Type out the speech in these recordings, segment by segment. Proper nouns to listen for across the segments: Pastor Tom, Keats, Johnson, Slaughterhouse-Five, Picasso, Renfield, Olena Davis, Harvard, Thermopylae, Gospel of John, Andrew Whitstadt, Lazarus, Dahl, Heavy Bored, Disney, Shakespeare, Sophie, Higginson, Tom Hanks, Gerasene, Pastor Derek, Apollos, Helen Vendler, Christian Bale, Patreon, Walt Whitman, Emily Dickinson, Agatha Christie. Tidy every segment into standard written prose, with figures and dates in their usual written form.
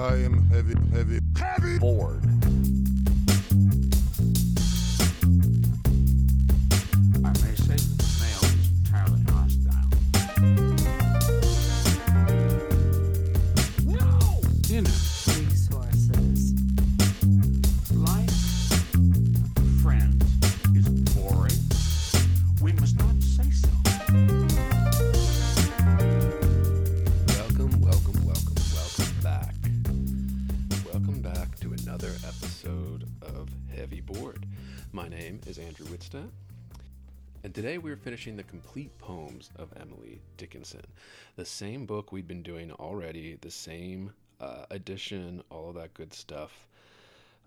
I am heavy bored. I may say that the male is entirely hostile. No! Dinner. Resources. Life. Friends. Is boring. We must not say so. Welcome back to another episode of Heavy Bored. My name is Andrew Whitstadt, and today we're finishing the complete poems of Emily Dickinson. The same book we've been doing already, the same edition, all of that good stuff.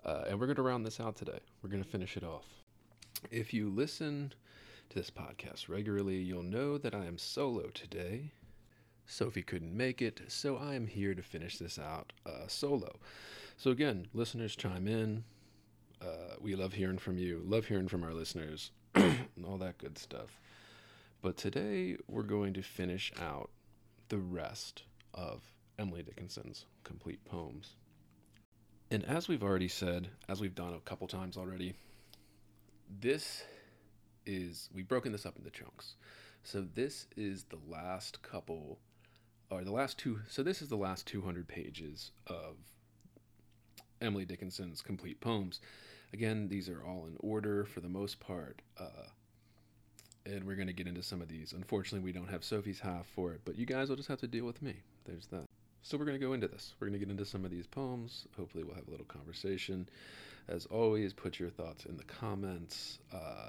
And we're going to round this out today. We're going to finish it off. If you listen to this podcast regularly, you'll know that I am solo today. Sophie couldn't make it, so I am here to finish this out solo. So again, listeners, chime in. We love hearing from you, love hearing from our listeners, and all that good stuff. But today, we're going to finish out the rest of Emily Dickinson's complete poems. And as we've already said, as we've done a couple times already, we've broken this up into chunks. So this is the last couple, or the last two, so this is the last 200 pages of Emily Dickinson's complete poems. Again, these are all in order for the most part, and we're going to get into some of these. Unfortunately, we don't have Sophie's half for it, but you guys will just have to deal with me. There's that. So we're going to go into this. We're going to get into some of these poems. Hopefully we'll have a little conversation. As always, put your thoughts in the comments.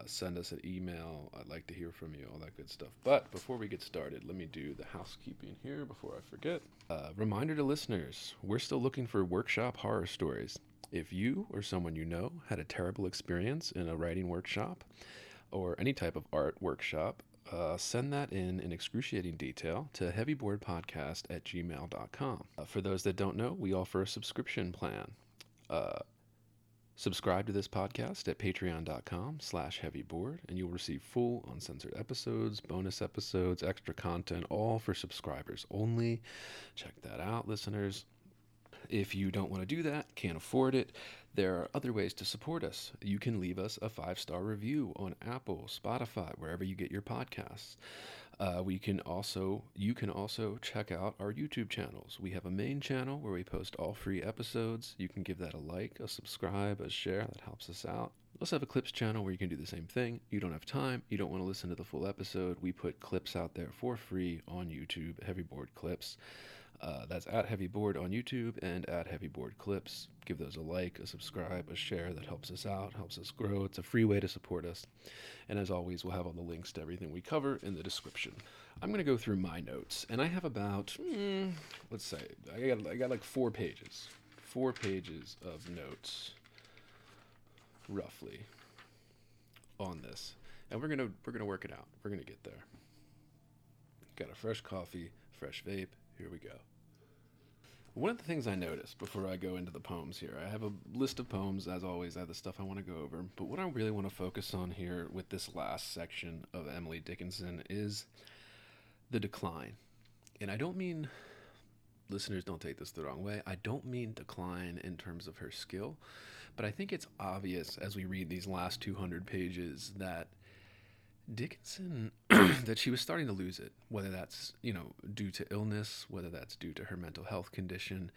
Send us an email. I'd like to hear from you, all that good stuff. But before we get started, let me do the housekeeping here before I forget. Reminder to listeners, we're still looking for workshop horror stories. If you or someone you know had a terrible experience in a writing workshop or any type of art workshop, send that in excruciating detail to heavyboardpodcast@gmail.com. For those that don't know, we offer a subscription plan. Subscribe to this podcast at patreon.com/heavyboard, and you'll receive full uncensored episodes, bonus episodes, extra content, all for subscribers only. Check that out, listeners. If you don't want to do that, can't afford it, there are other ways to support us. You can leave us a 5-star review on Apple, Spotify, wherever you get your podcasts. You can also check out our YouTube channels. We have a main channel where we post all free episodes. You can give that a like, a subscribe, a share. That helps us out. We also have a clips channel where you can do the same thing. You don't have time. You don't want to listen to the full episode. We put clips out there for free on YouTube, Heavy Bored Clips. That's at Heavy Bored on YouTube and at Heavy Bored Clips. Give those a like, a subscribe, a share. That helps us out, helps us grow. It's a free way to support us. And as always, we'll have all the links to everything we cover in the description. I'm going to go through my notes, and I have about, let's say, I got like 4 pages. 4 pages of notes, roughly, on this. And we're gonna work it out. We're going to get there. Got a fresh coffee, fresh vape. Here we go. One of the things I noticed before I go into the poems here, I have a list of poems, as always, I have the stuff I want to go over, but what I really want to focus on here with this last section of Emily Dickinson is the decline. And I don't mean, listeners don't take this the wrong way, I don't mean decline in terms of her skill, but I think it's obvious as we read these last 200 pages that Dickinson, that she was starting to lose it, whether that's, due to illness, whether that's due to her mental health condition.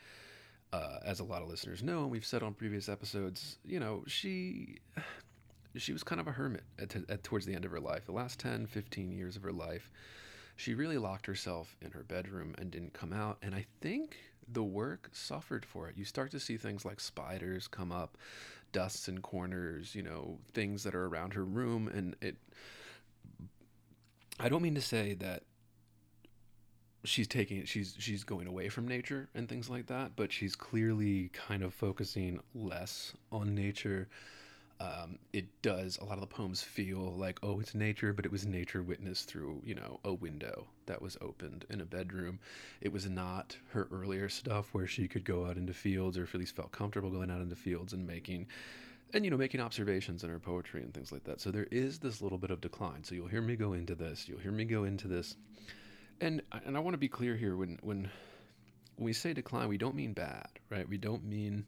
As a lot of listeners know, and we've said on previous episodes, she was kind of a hermit towards the end of her life. The last 10, 15 years of her life, she really locked herself in her bedroom and didn't come out. And I think the work suffered for it. You start to see things like spiders come up, dusts in corners, things that are around her room. And I don't mean to say that she's going away from nature and things like that, but she's clearly kind of focusing less on nature. It does, a lot of the poems feel like, oh, it's nature, but it was nature witnessed through, a window that was opened in a bedroom. It was not her earlier stuff where she could go out into fields, or at least felt comfortable going out into fields and making observations in her poetry and things like that. So there is this little bit of decline. So you'll hear me go into this. And I want to be clear here when when we say decline, we don't mean bad, right? We don't mean,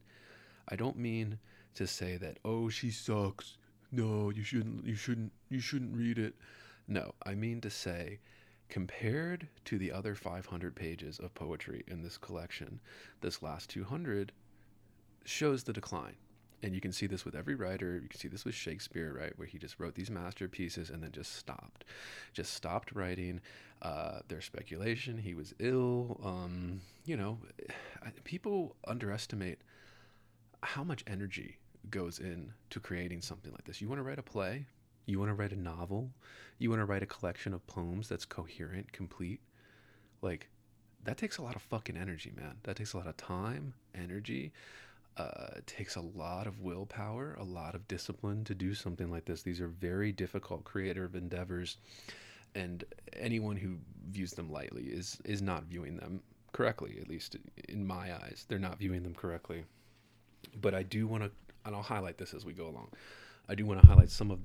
I don't mean to say that, oh, she sucks. No, you shouldn't read it. No, I mean to say, compared to the other 500 pages of poetry in this collection, this last 200 shows the decline. And you can see this with every writer. You can see this with Shakespeare, right, where he just wrote these masterpieces and then just stopped writing. There's speculation he was ill. People underestimate how much energy goes into creating something like this. You want to write a play, you want to write a novel, you want to write a collection of poems that's coherent, complete. Like, that takes a lot of fucking energy, man. That takes a lot of time, energy. It takes a lot of willpower, a lot of discipline to do something like this. These are very difficult creative endeavors, and anyone who views them lightly is not viewing them correctly, at least in my eyes. They're not viewing them correctly. But I do want to, and I'll highlight this as we go along, I do want to highlight some of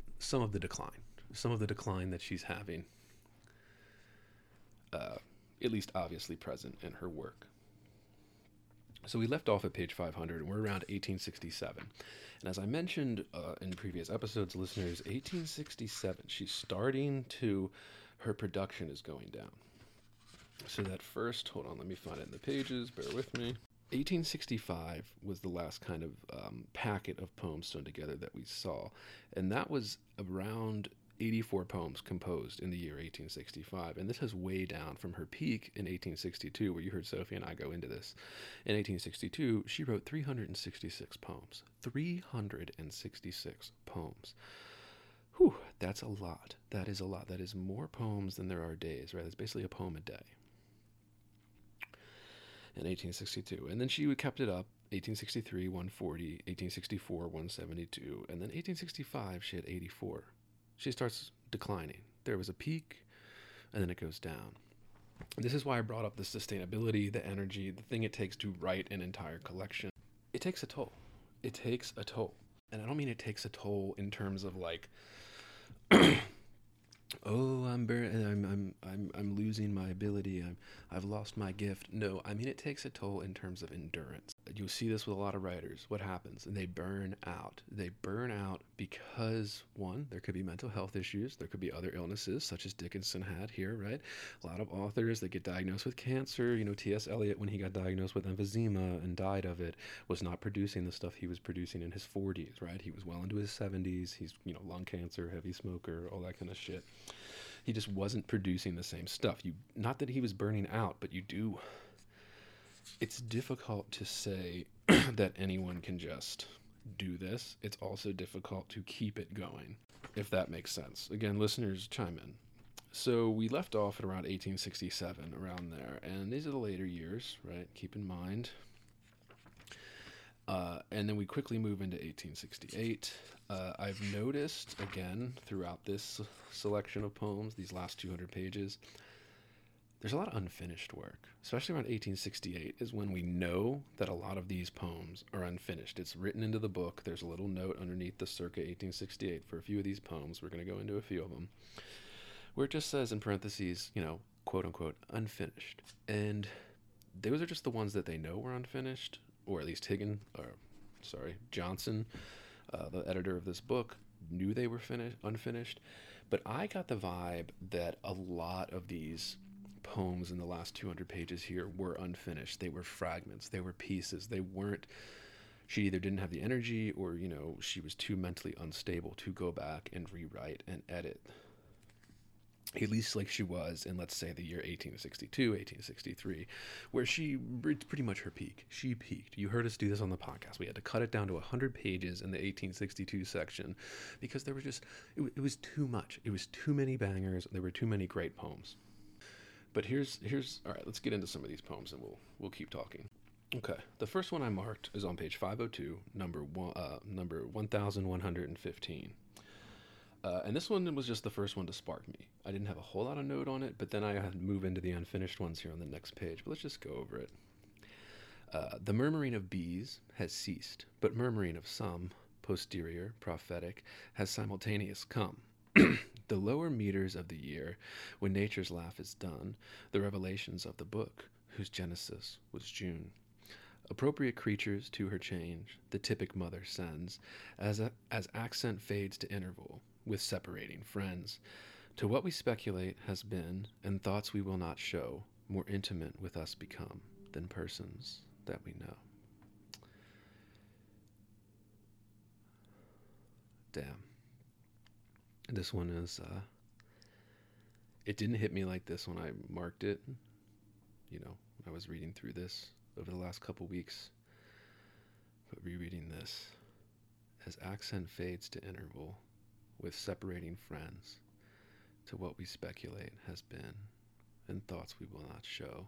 the decline that she's having, at least obviously present in her work. So we left off at page 500, and we're around 1867. And as I mentioned in previous episodes, listeners, 1867, she's starting to, her production is going down. So that first, hold on, let me find it in the pages, bear with me. 1865 was the last kind of packet of poems sewn together that we saw. And that was around 84 poems composed in the year 1865, and this is way down from her peak in 1862, where you heard Sophie and I go into this. In 1862, she wrote 366 poems. 366 poems. Whew, that's a lot. That is a lot. That is more poems than there are days, right? That's basically a poem a day in 1862. And then she kept it up. 1863, 140, 1864, 172, and then 1865, she had 84. She starts declining. There was a peak, and then it goes down. And this is why I brought up the sustainability, the energy, the thing it takes to write an entire collection. It takes a toll. It takes a toll. And I don't mean it takes a toll in terms of like, oh, I'm losing my ability. I've lost my gift. No, I mean it takes a toll in terms of endurance. You'll see this with a lot of writers. What happens? And they burn out. They burn out because, one, there could be mental health issues. There could be other illnesses, such as Dickinson had here, right? A lot of authors that get diagnosed with cancer. You know, T.S. Eliot, when he got diagnosed with emphysema and died of it, was not producing the stuff he was producing in his 40s, right? He was well into his 70s. He's, you know, lung cancer, heavy smoker, all that kind of shit. He just wasn't producing the same stuff. Not that he was burning out, but you do... It's difficult to say that anyone can just do this. It's also difficult to keep it going, if that makes sense. Again, listeners, chime in. So we left off at around 1867, around there. And these are the later years, right? Keep in mind. And then we quickly move into 1868. I've noticed, again, throughout this selection of poems, these last 200 pages, there's a lot of unfinished work, especially around 1868 is when we know that a lot of these poems are unfinished. It's written into the book. There's a little note underneath the circa 1868 for a few of these poems. We're going to go into a few of them where it just says in parentheses, you know, quote unquote, unfinished. And those are just the ones that they know were unfinished, or at least Johnson, the editor of this book, knew they were unfinished. But I got the vibe that a lot of these poems in the last 200 pages here were unfinished. They were fragments. They were pieces. They weren't, she either didn't have the energy or, you know, she was too mentally unstable to go back and rewrite and edit. At least like she was in, let's say, the year 1862, 1863, where she, pretty much her peak. She peaked. You heard us do this on the podcast. We had to cut it down to 100 pages in the 1862 section because there was just, it was too much. It was too many bangers. There were too many great poems. But here's all right, let's get into some of these poems and we'll keep talking. Okay. The first one I marked is on page 502, number 1115. And this one was just the first one to spark me. I didn't have a whole lot of note on it, but then I had to move into the unfinished ones here on the next page. But let's just go over it. The murmuring of bees has ceased, but murmuring of some, posterior, prophetic, has simultaneous come. The lower meters of the year, when nature's laugh is done, the revelations of the book, whose genesis was June. Appropriate creatures to her change, the typic mother sends, as accent fades to interval, with separating friends. To what we speculate has been, and thoughts we will not show, more intimate with us become than persons that we know. Damn. This one is, it didn't hit me like this when I marked it, you know, I was reading through this over the last couple weeks, but rereading this, as accent fades to interval with separating friends, to what we speculate has been, and thoughts we will not show,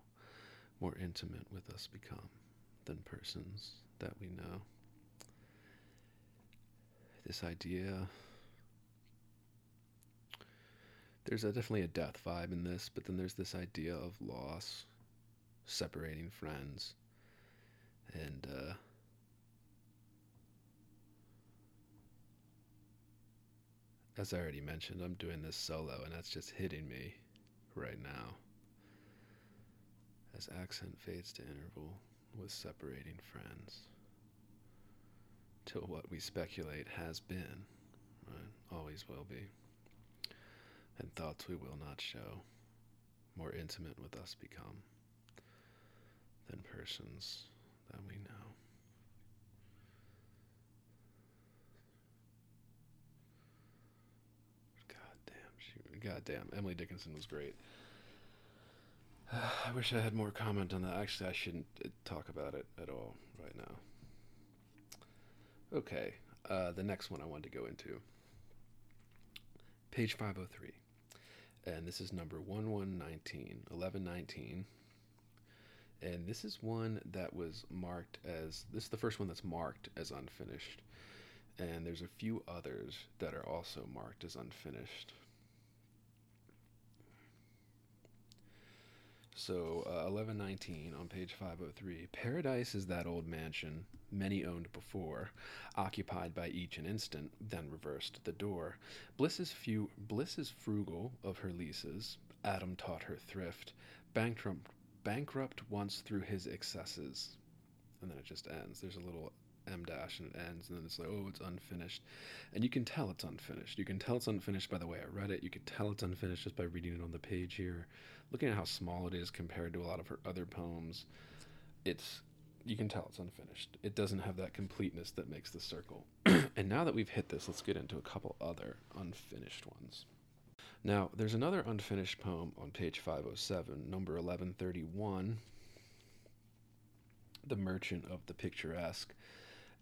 more intimate with us become than persons that we know. This idea, there's definitely a death vibe in this, but then there's this idea of loss, separating friends, and as I already mentioned, I'm doing this solo, and that's just hitting me right now. As accent fades to interval with separating friends, till what we speculate has been, right? Always will be, and thoughts we will not show, more intimate with us become than persons that we know. God damn, Emily Dickinson was great. I wish I had more comment on that. Actually, I shouldn't talk about it at all right now. Okay, the next one I wanted to go into. Page 503. And this is number 1119. And this is one that was marked as, this is the first one that's marked as unfinished. And there's a few others that are also marked as unfinished. So, 1119 on page 503, Paradise is that old mansion, many owned before, occupied by each an instant, then reversed the door. Bliss is frugal of her leases, Adam taught her thrift, bankrupt once through his excesses. And then it just ends. There's a little M dash and it ends, and then it's like, oh, it's unfinished. And you can tell it's unfinished. You can tell it's unfinished by the way I read it. You can tell it's unfinished just by reading it on the page here. Looking at how small it is compared to a lot of her other poems, you can tell it's unfinished. It doesn't have that completeness that makes the circle. And now that we've hit this, let's get into a couple other unfinished ones. Now, there's another unfinished poem on page 507, number 1131, The Merchant of the Picturesque.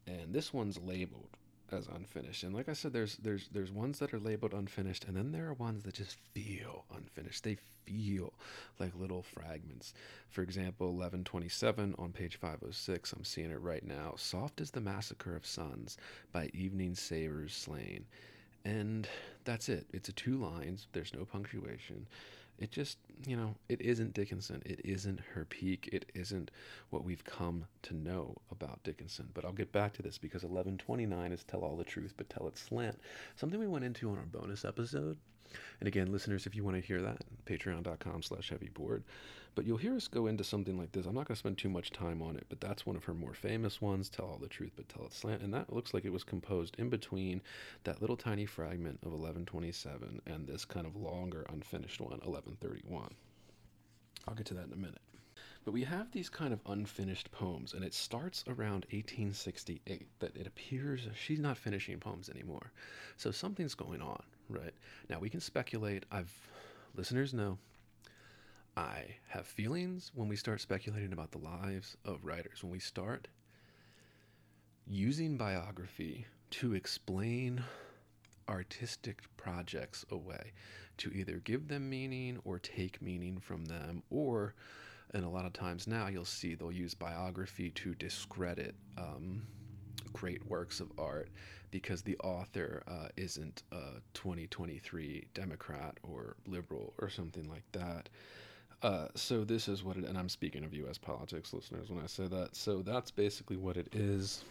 And this one's labeled as unfinished. And like I said, there's ones that are labeled unfinished, and then there are ones that just feel unfinished. They feel like little fragments. For example, 1127 on page 506, I'm seeing it right now. Soft is the massacre of suns by evening sabers slain. And that's it. It's a two lines. There's no punctuation. It just, you know, it isn't Dickinson. It isn't her peak. It isn't what we've come to know about Dickinson. But I'll get back to this because 1129 is tell all the truth, but tell it slant. Something we went into on our bonus episode. And again, listeners, if you want to hear that, patreon.com/heavybored. But you'll hear us go into something like this. I'm not going to spend too much time on it, but that's one of her more famous ones, tell all the truth, but tell it slant. And that looks like it was composed in between that little tiny fragment of 1127 and this kind of longer unfinished one, 1131. I'll get to that in a minute. But we have these kind of unfinished poems, and it starts around 1868 that it appears she's not finishing poems anymore. So something's going on. Right. Now we can speculate. Listeners know I have feelings when we start speculating about the lives of writers, when we start using biography to explain artistic projects away, to either give them meaning or take meaning from them, or, and a lot of times now you'll see they'll use biography to discredit great works of art because the author isn't a 2023 Democrat or liberal or something like that. So this is what it, and I'm speaking of U.S. politics, listeners, when I say that. So that's basically what it is.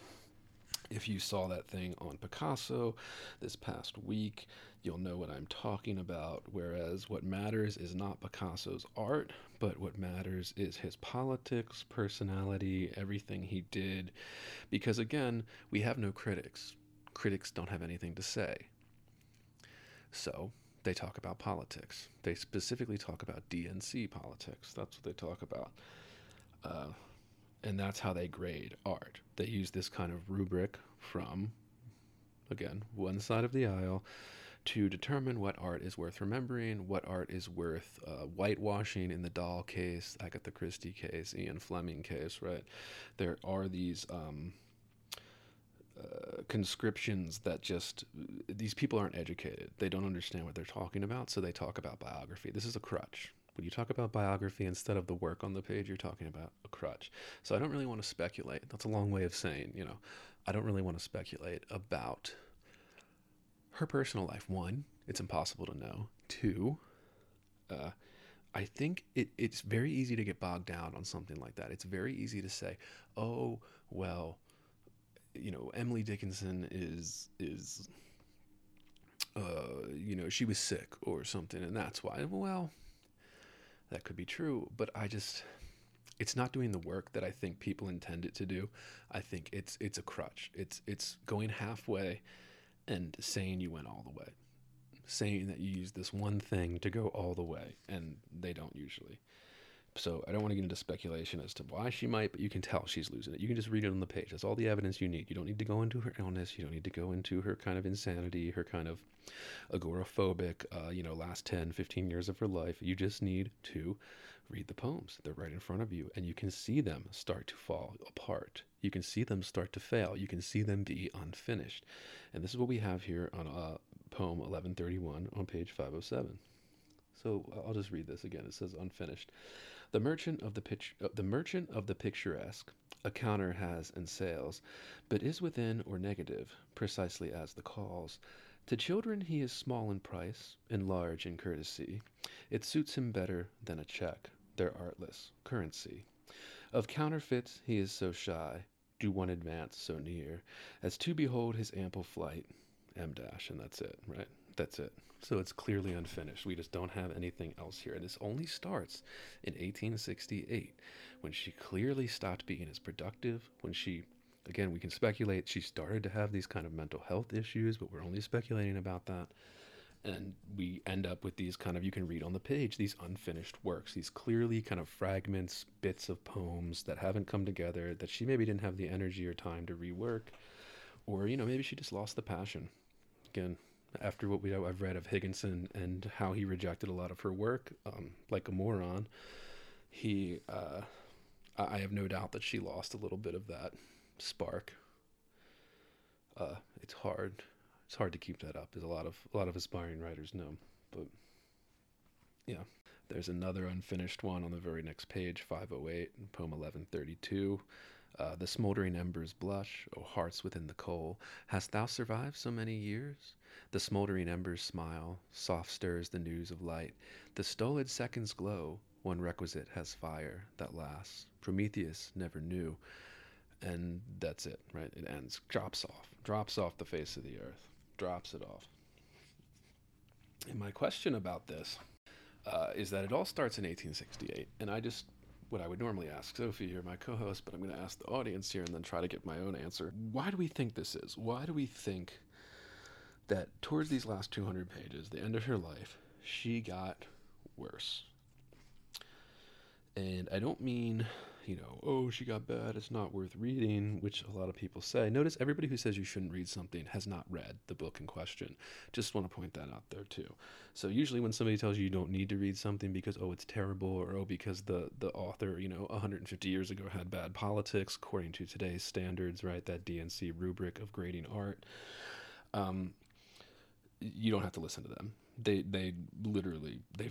If you saw that thing on Picasso this past week, you'll know what I'm talking about. Whereas what matters is not Picasso's art, but what matters is his politics, personality, everything he did. Because again, we have no critics. Critics don't have anything to say. So they talk about politics. They specifically talk about DNC politics. That's what they talk about. And that's how they grade art. They use this kind of rubric from, again, one side of the aisle to determine what art is worth remembering, what art is worth whitewashing in the Dahl case, Agatha Christie case, Ian Fleming case, right? There are these conscriptions that just, these people aren't educated. They don't understand what they're talking about, so they talk about biography. This is a crutch. When you talk about biography instead of the work on the page, you're talking about a crutch. So I don't really want to speculate. That's a long way of saying, you know, I don't really want to speculate about her personal life. One, it's impossible to know. Two, I think it's very easy to get bogged down on something like that. It's very easy to say, oh, well, you know, Emily Dickinson is you know, she was sick or something, and that's why. Well, that could be true, but it's not doing the work that I think people intend it to do. I think it's a crutch. It's going halfway and saying you went all the way, saying that you use this one thing to go all the way, and they don't usually. So I don't want to get into speculation as to why she might, but you can tell she's losing it. You can just read it on the page. That's all the evidence you need. You don't need to go into her illness. You don't need to go into her kind of insanity, her kind of agoraphobic, last 10, 15 years of her life. You just need to read the poems. They're right in front of you, and you can see them start to fall apart. You can see them start to fail. You can see them be unfinished. And this is what we have here on poem 1131 on page 507. So I'll just read this again. It says unfinished. The merchant of the picturesque, a counter has and sales, but is within or negative, precisely as the calls. To children he is small in price and large in courtesy. It suits him better than a check, their artless currency. Of counterfeits he is so shy, do one advance so near, as to behold his ample flight. M-dash, and that's it, right? That's it. So it's clearly unfinished. We just don't have anything else here. And this only starts in 1868, when she clearly stopped being as productive, when she, again, we can speculate, she started to have these kind of mental health issues, but we're only speculating about that. And we end up with these kind of, you can read on the page, these unfinished works, these clearly kind of fragments, bits of poems that haven't come together, that she maybe didn't have the energy or time to rework, or, you know, maybe she just lost the passion. Again, after what I've read of Higginson and how he rejected a lot of her work, like a moron, I have no doubt that she lost a little bit of that spark. It's hard to keep that up, as a lot of aspiring writers know. But yeah, there's another unfinished one on the very next page, 508, poem 1132. The smoldering embers blush, O hearts within the coal. Hast thou survived so many years? The smoldering embers smile, soft stirs the news of light. The stolid seconds glow, one requisite has fire that lasts. Prometheus never knew. And that's it, right? It ends, drops off the face of the earth, drops it off. And my question about this is that it all starts in 1868, and what I would normally ask Sophie here, my co-host, but I'm going to ask the audience here and then try to get my own answer. Why do we think this is? Why do we think that towards these last 200 pages, the end of her life, she got worse? And I don't mean, you know, oh, she got bad, it's not worth reading, which a lot of people say. Notice everybody who says you shouldn't read something has not read the book in question. Just want to point that out there too. So usually when somebody tells you don't need to read something because, oh, it's terrible, or oh, because the author, you know, 150 years ago had bad politics, according to today's standards, right, that DNC rubric of grading art, you don't have to listen to them. They've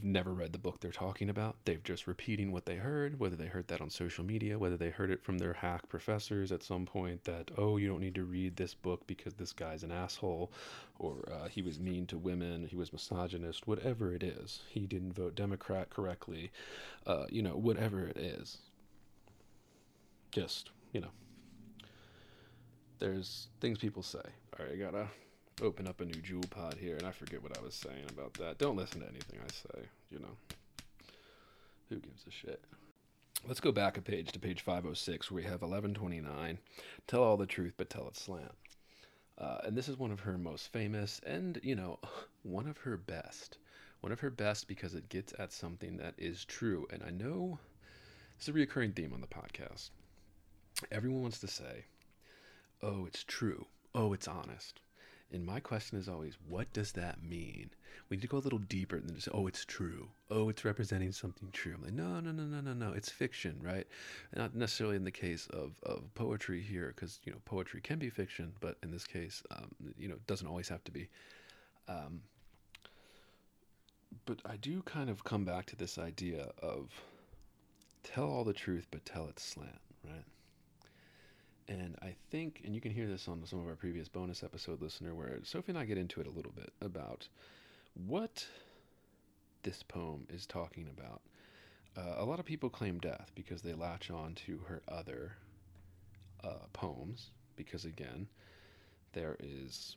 never read the book they're talking about. They've just repeating what they heard, whether they heard that on social media, whether they heard it from their hack professors at some point that, oh, you don't need to read this book because this guy's an asshole, or he was mean to women, he was misogynist, whatever it is. He didn't vote Democrat correctly, whatever it is. Just, There's things people say. All right, I gotta open up a new jewel pod here, and I forget what I was saying about that. Don't listen to anything I say, you know. Who gives a shit? Let's go back a page to page 506, where we have 1129. Tell all the truth, but tell it slant. And this is one of her most famous, and, you know, one of her best. One of her best because it gets at something that is true. And I know it's a recurring theme on the podcast. Everyone wants to say, oh, it's true. Oh, it's honest. And my question is always, what does that mean? We need to go a little deeper than just, oh, it's true. Oh, it's representing something true. I'm like, no. It's fiction, right? Not necessarily in the case of poetry here, because, you know, poetry can be fiction, but in this case, you know, it doesn't always have to be. But I do kind of come back to this idea of tell all the truth, but tell it slant, right? And I think, and you can hear this on some of our previous bonus episode, listener, where Sophie and I get into it a little bit about what this poem is talking about. A lot of people claim death because they latch on to her other poems, because, again, there is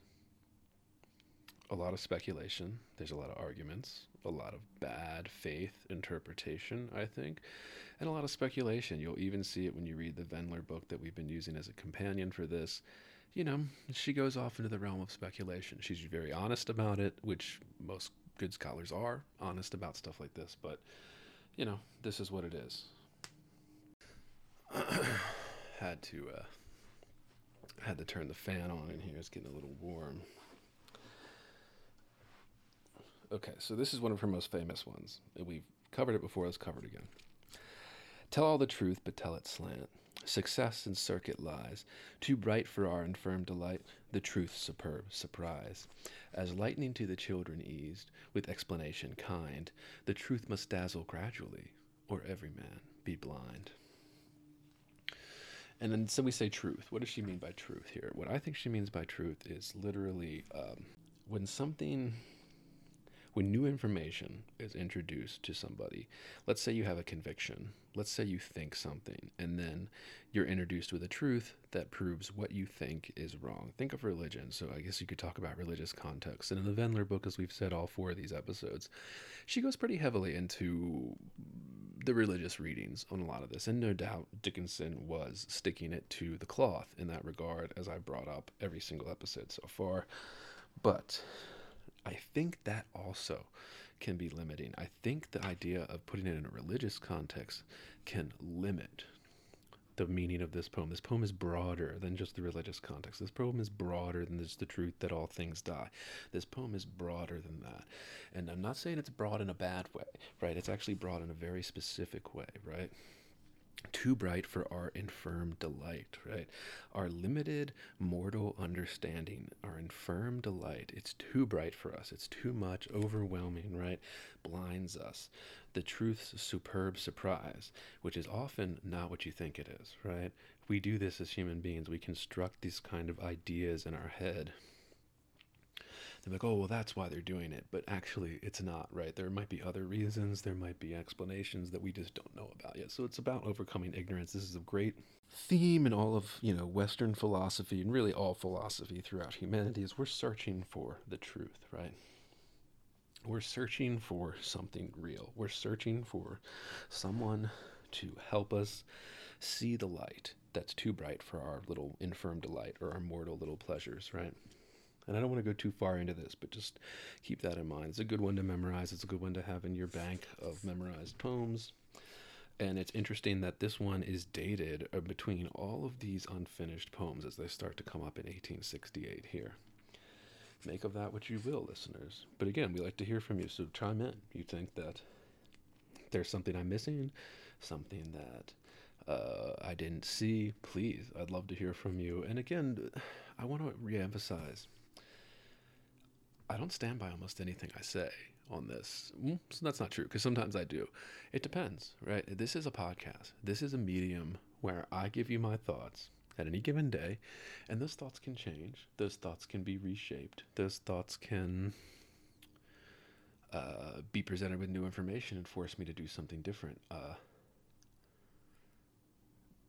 a lot of speculation, there's a lot of arguments, a lot of bad faith interpretation, I think, and a lot of speculation. You'll even see it when you read the Vendler book that we've been using as a companion for this. You know, she goes off into the realm of speculation. She's very honest about it, which most good scholars are honest about stuff like this, but, you know, this is what it is. Had to turn the fan on in here. It's getting a little warm. Okay, so this is one of her most famous ones. We've covered it before, let's cover it again. Tell all the truth, but tell it slant. Success in circuit lies, too bright for our infirm delight, the truth superb surprise. As lightning to the children eased, with explanation kind, the truth must dazzle gradually, or every man be blind. And then so we say truth. What does she mean by truth here? What I think she means by truth is literally when new information is introduced to somebody. Let's say you have a conviction. Let's say you think something, and then you're introduced with a truth that proves what you think is wrong. Think of religion. So I guess you could talk about religious context. And in the Vendler book, as we've said all four of these episodes, she goes pretty heavily into the religious readings on a lot of this. And no doubt Dickinson was sticking it to the cloth in that regard, as I brought up every single episode so far. But I think that also can be limiting. I think the idea of putting it in a religious context can limit the meaning of this poem. This poem is broader than just the religious context. This poem is broader than just the truth that all things die. This poem is broader than that. And I'm not saying it's broad in a bad way, right? It's actually broad in a very specific way, right? Too bright for our infirm delight, right? Our limited mortal understanding, our infirm delight, it's too bright for us. It's too much, overwhelming, right? Blinds us. The truth's superb surprise, which is often not what you think it is, right? We do this as human beings. We construct these kind of ideas in our head. They're like, oh, well, that's why they're doing it. But actually, it's not, right? There might be other reasons. There might be explanations that we just don't know about yet. So it's about overcoming ignorance. This is a great theme in all of, you know, Western philosophy and really all philosophy throughout humanity is we're searching for the truth, right? We're searching for something real. We're searching for someone to help us see the light that's too bright for our little infirm delight or our mortal little pleasures, right? And I don't want to go too far into this, but just keep that in mind. It's a good one to memorize. It's a good one to have in your bank of memorized poems. And it's interesting that this one is dated between all of these unfinished poems as they start to come up in 1868 here. Make of that what you will, listeners. But again, we like to hear from you, so chime in. You think that there's something I'm missing, something that I didn't see, please, I'd love to hear from you. And again, I want to reemphasize, I don't stand by almost anything I say on this. That's not true, because sometimes I do. It depends, right? This is a podcast. This is a medium where I give you my thoughts at any given day, and those thoughts can change. Those thoughts can be reshaped. Those thoughts can be presented with new information and force me to do something different.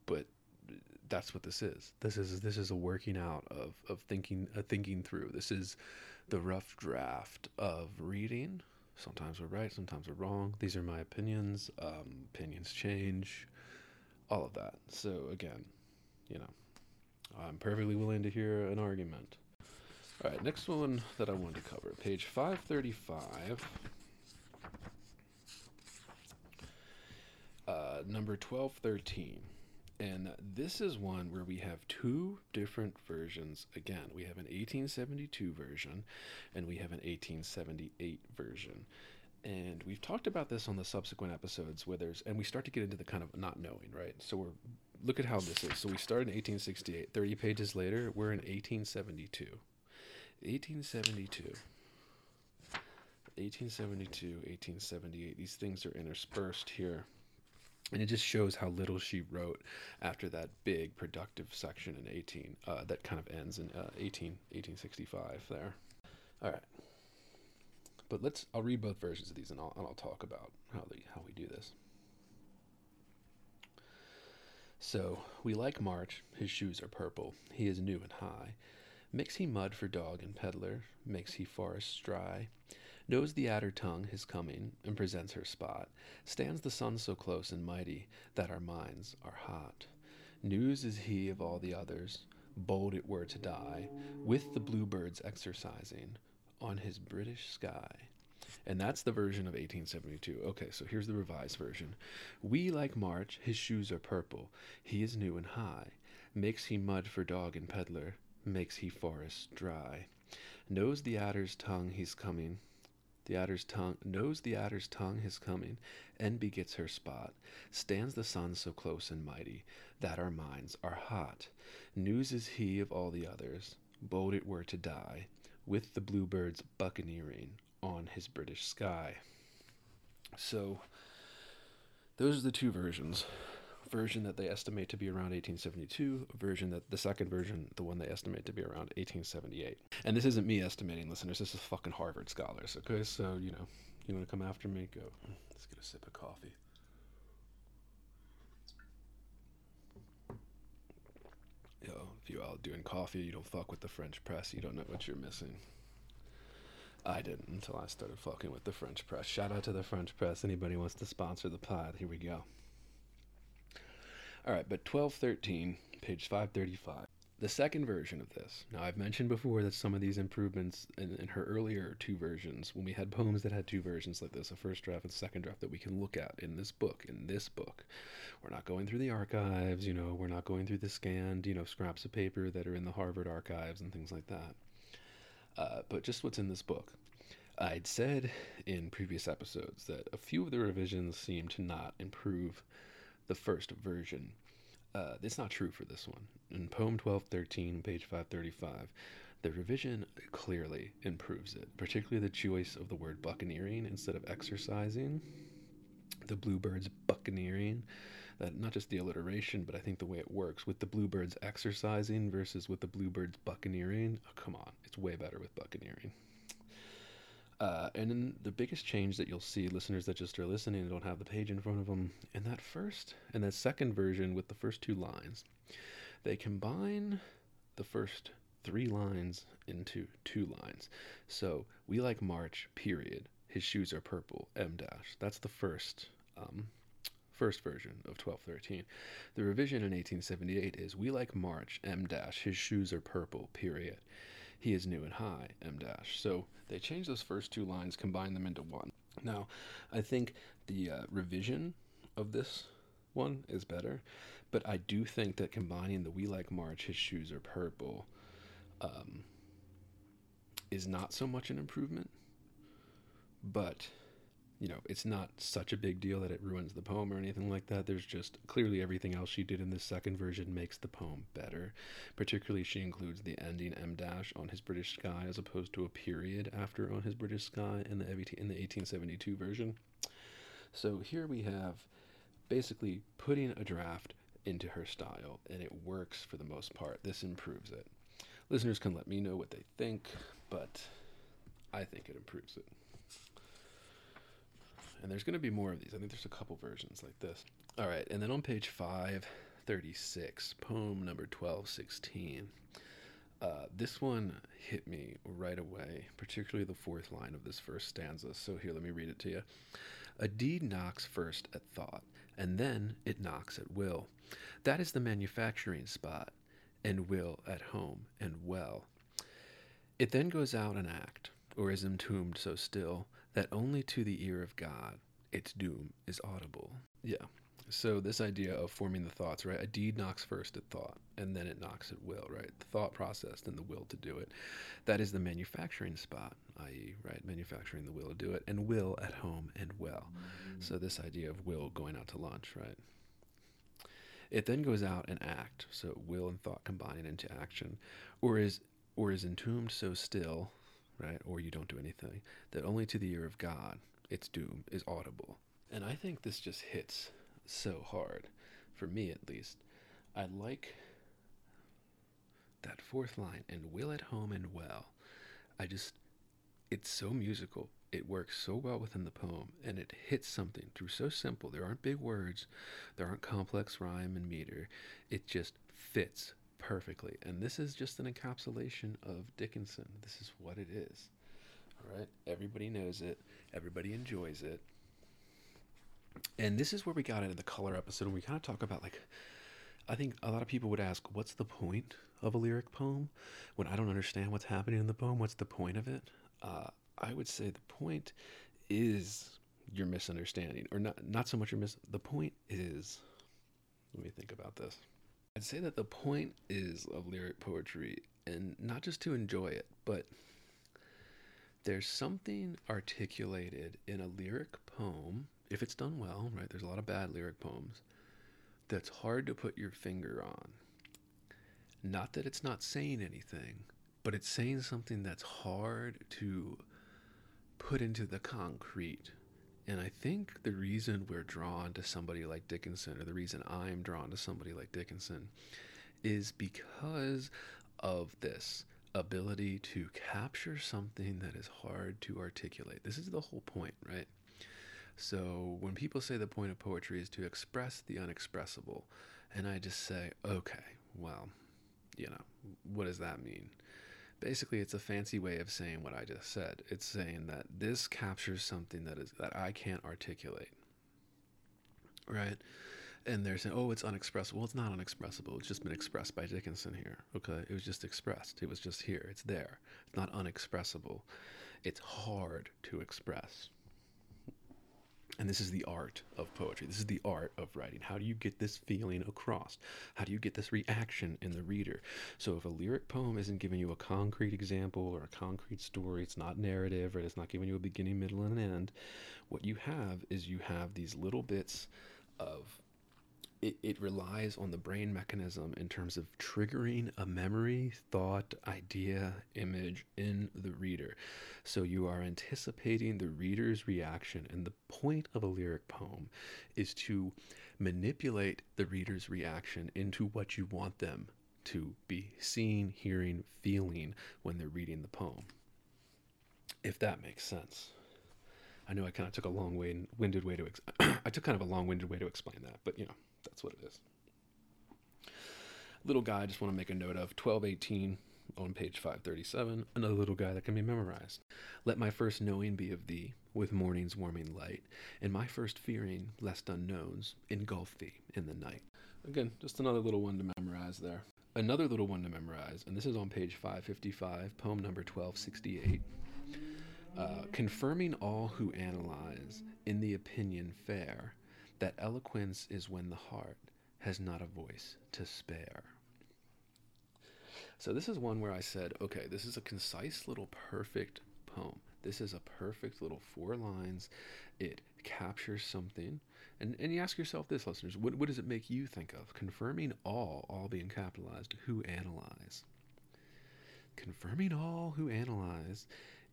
But that's what this is. This is a working out of thinking, a thinking through. This is the rough draft of reading. Sometimes we're right, sometimes we're wrong. These are my opinions. Opinions change, all of that. So again, you know, I'm perfectly willing to hear an argument. All right, next one that I wanted to cover, page 535, number 1213. And this is one where we have two different versions again. We have an 1872 version and we have an 1878 version. And we've talked about this on the subsequent episodes where there's, and we start to get into the kind of not knowing, right? So we're, look at how this is. So we start in 1868, 30 pages later, we're in 1872. 1878, these things are interspersed here. And it just shows how little she wrote after that big productive section in 18, that kind of ends in 1865 there. All right. But I'll read both versions of these and I'll talk about how we do this. So, we like March, his shoes are purple, he is new and high. Makes he mud for dog and peddler, makes he forest dry. Knows the adder tongue his coming, and presents her spot. Stands the sun so close and mighty, that our minds are hot. News is he of all the others, bold it were to die, with the bluebirds exercising, on his British sky. And that's the version of 1872. Okay, so here's the revised version. We like March, his shoes are purple. He is new and high. Makes he mud for dog and peddler. Makes he forest dry. Knows the adder's tongue he's coming. The adder's tongue knows the adder's tongue his coming, and begets her spot. Stands the sun so close and mighty, that our minds are hot. News is he of all the others, bold it were to die, with the bluebirds buccaneering on his British sky. So, those are the two versions. Version that they estimate to be around 1872, the second version, the one they estimate to be around 1878. And this isn't me estimating, listeners, this is fucking Harvard scholars, okay? So, you know, you want to come after me? Go. Let's get a sip of coffee. Yo, if you all doing coffee, you don't fuck with the French press, you don't know what you're missing. I didn't until I started fucking with the French press. Shout out to the French press. Anybody wants to sponsor the pod, here we go. All right, but 1213, page 535. The second version of this. Now, I've mentioned before that some of these improvements in her earlier two versions, when we had poems that had two versions like this, a first draft and second draft that we can look at in this book. We're not going through the archives, you know, we're not going through the scanned, you know, scraps of paper that are in the Harvard archives and things like that. But just what's in this book. I'd said in previous episodes that a few of the revisions seem to not improve the first version. It's not true for this one. In poem 1213, page 535, the revision clearly improves it, particularly the choice of the word buccaneering instead of exercising. The bluebirds buccaneering, that not just the alliteration, but I think the way it works, with the bluebirds exercising versus with the bluebirds buccaneering. Oh, come on, it's way better with buccaneering. And then the biggest change that you'll see, listeners that just are listening and don't have the page in front of them, in that first and that second version with the first two lines, they combine the first three lines into two lines. So, we like March, period. His shoes are purple, (m-). That's the first version of 1213. The revision in 1878 is, we like March, (m-). His shoes are purple, period. He is new and high, (m-). So they change those first two lines, combine them into one. Now, I think the revision of this one is better, but I do think that combining the we like March, his shoes are purple, is not so much an improvement, but, you know, it's not such a big deal that it ruins the poem or anything like that. There's just clearly everything else she did in this second version makes the poem better. Particularly, she includes the ending (m-) on his British sky as opposed to a period after on his British sky in the 1872 version. So here we have basically putting a draft into her style, and it works for the most part. This improves it. Listeners can let me know what they think, but I think it improves it. And there's going to be more of these. I think there's a couple versions like this. All right, and then on page 5, 36, poem number 1216. This one hit me right away, particularly the fourth line of this first stanza. So here, let me read it to you. A deed knocks first at thought, and then it knocks at will. That is the manufacturing spot, and will at home, and well. It then goes out and act, or is entombed so still, that only to the ear of God its doom is audible. Yeah. So this idea of forming the thoughts, right? A deed knocks first at thought, and then it knocks at will, right? The thought process, then the will to do it. That is the manufacturing spot, i.e., right? Manufacturing the will to do it, and will at home and well. So this idea of will going out to lunch, right? It then goes out and act. So will and thought combining into action, or is entombed so still, right? Or you don't do anything, that only to the ear of God its doom is audible. And I think this just hits so hard, for me at least. I like that fourth line, and will at home and well. It's so musical. It works so well within the poem, and it hits something through so simple. There aren't big words, there aren't complex rhyme and meter. It just fits perfectly. And this is just an encapsulation of Dickinson. This is what it is. All right, everybody knows it, everybody enjoys it. And this is where we got into the color episode, and we kind of talk about, like, I think a lot of people would ask, what's the point of a lyric poem? When I don't understand what's happening in the poem, what's the point of it? I would say the point is your misunderstanding, or not so much your the point is, let me think about this. I'd say that the point is of lyric poetry, and not just to enjoy it, but there's something articulated in a lyric poem, if it's done well, right? There's a lot of bad lyric poems that's hard to put your finger on. Not that it's not saying anything, but it's saying something that's hard to put into the concrete. And I think the reason we're drawn to somebody like Dickinson, or the reason I'm drawn to somebody like Dickinson, is because of this ability to capture something that is hard to articulate. This is the whole point, right? So when people say the point of poetry is to express the unexpressible, and I just say, okay, well, you know, what does that mean? Basically, it's a fancy way of saying what I just said. It's saying that this captures something that I can't articulate, right? And they're saying, oh, it's unexpressible. Well, it's not unexpressible. It's just been expressed by Dickinson here, okay? It was just expressed. It was just here. It's there. It's not unexpressible. It's hard to express. And this is the art of poetry. This is the art of writing. How do you get this feeling across? How do you get this reaction in the reader? So if a lyric poem isn't giving you a concrete example or a concrete story, it's not narrative, right? It's not giving you a beginning, middle, and end. What you have is these little bits of... It relies on the brain mechanism in terms of triggering a memory, thought, idea, image in the reader. So you are anticipating the reader's reaction, and the point of a lyric poem is to manipulate the reader's reaction into what you want them to be seeing, hearing, feeling when they're reading the poem. If that makes sense. I know I kind of took a long-winded way to explain that, but you know. That's what it is. Little guy, I just want to make a note of 1218 on page 537. Another little guy that can be memorized. Let my first knowing be of thee, with morning's warming light, and my first fearing, lest unknowns, engulf thee in the night. Again, just another little one to memorize there. Another little one to memorize, and this is on page 555, poem number 1268. Confirming all who analyze in the opinion fair, that eloquence is when the heart has not a voice to spare. So this is one where I said, okay, this is a concise little perfect poem. This is a perfect little four lines. It captures something. And you ask yourself this, listeners, what does it make you think of? Confirming all being capitalized, who analyze. Confirming all who analyze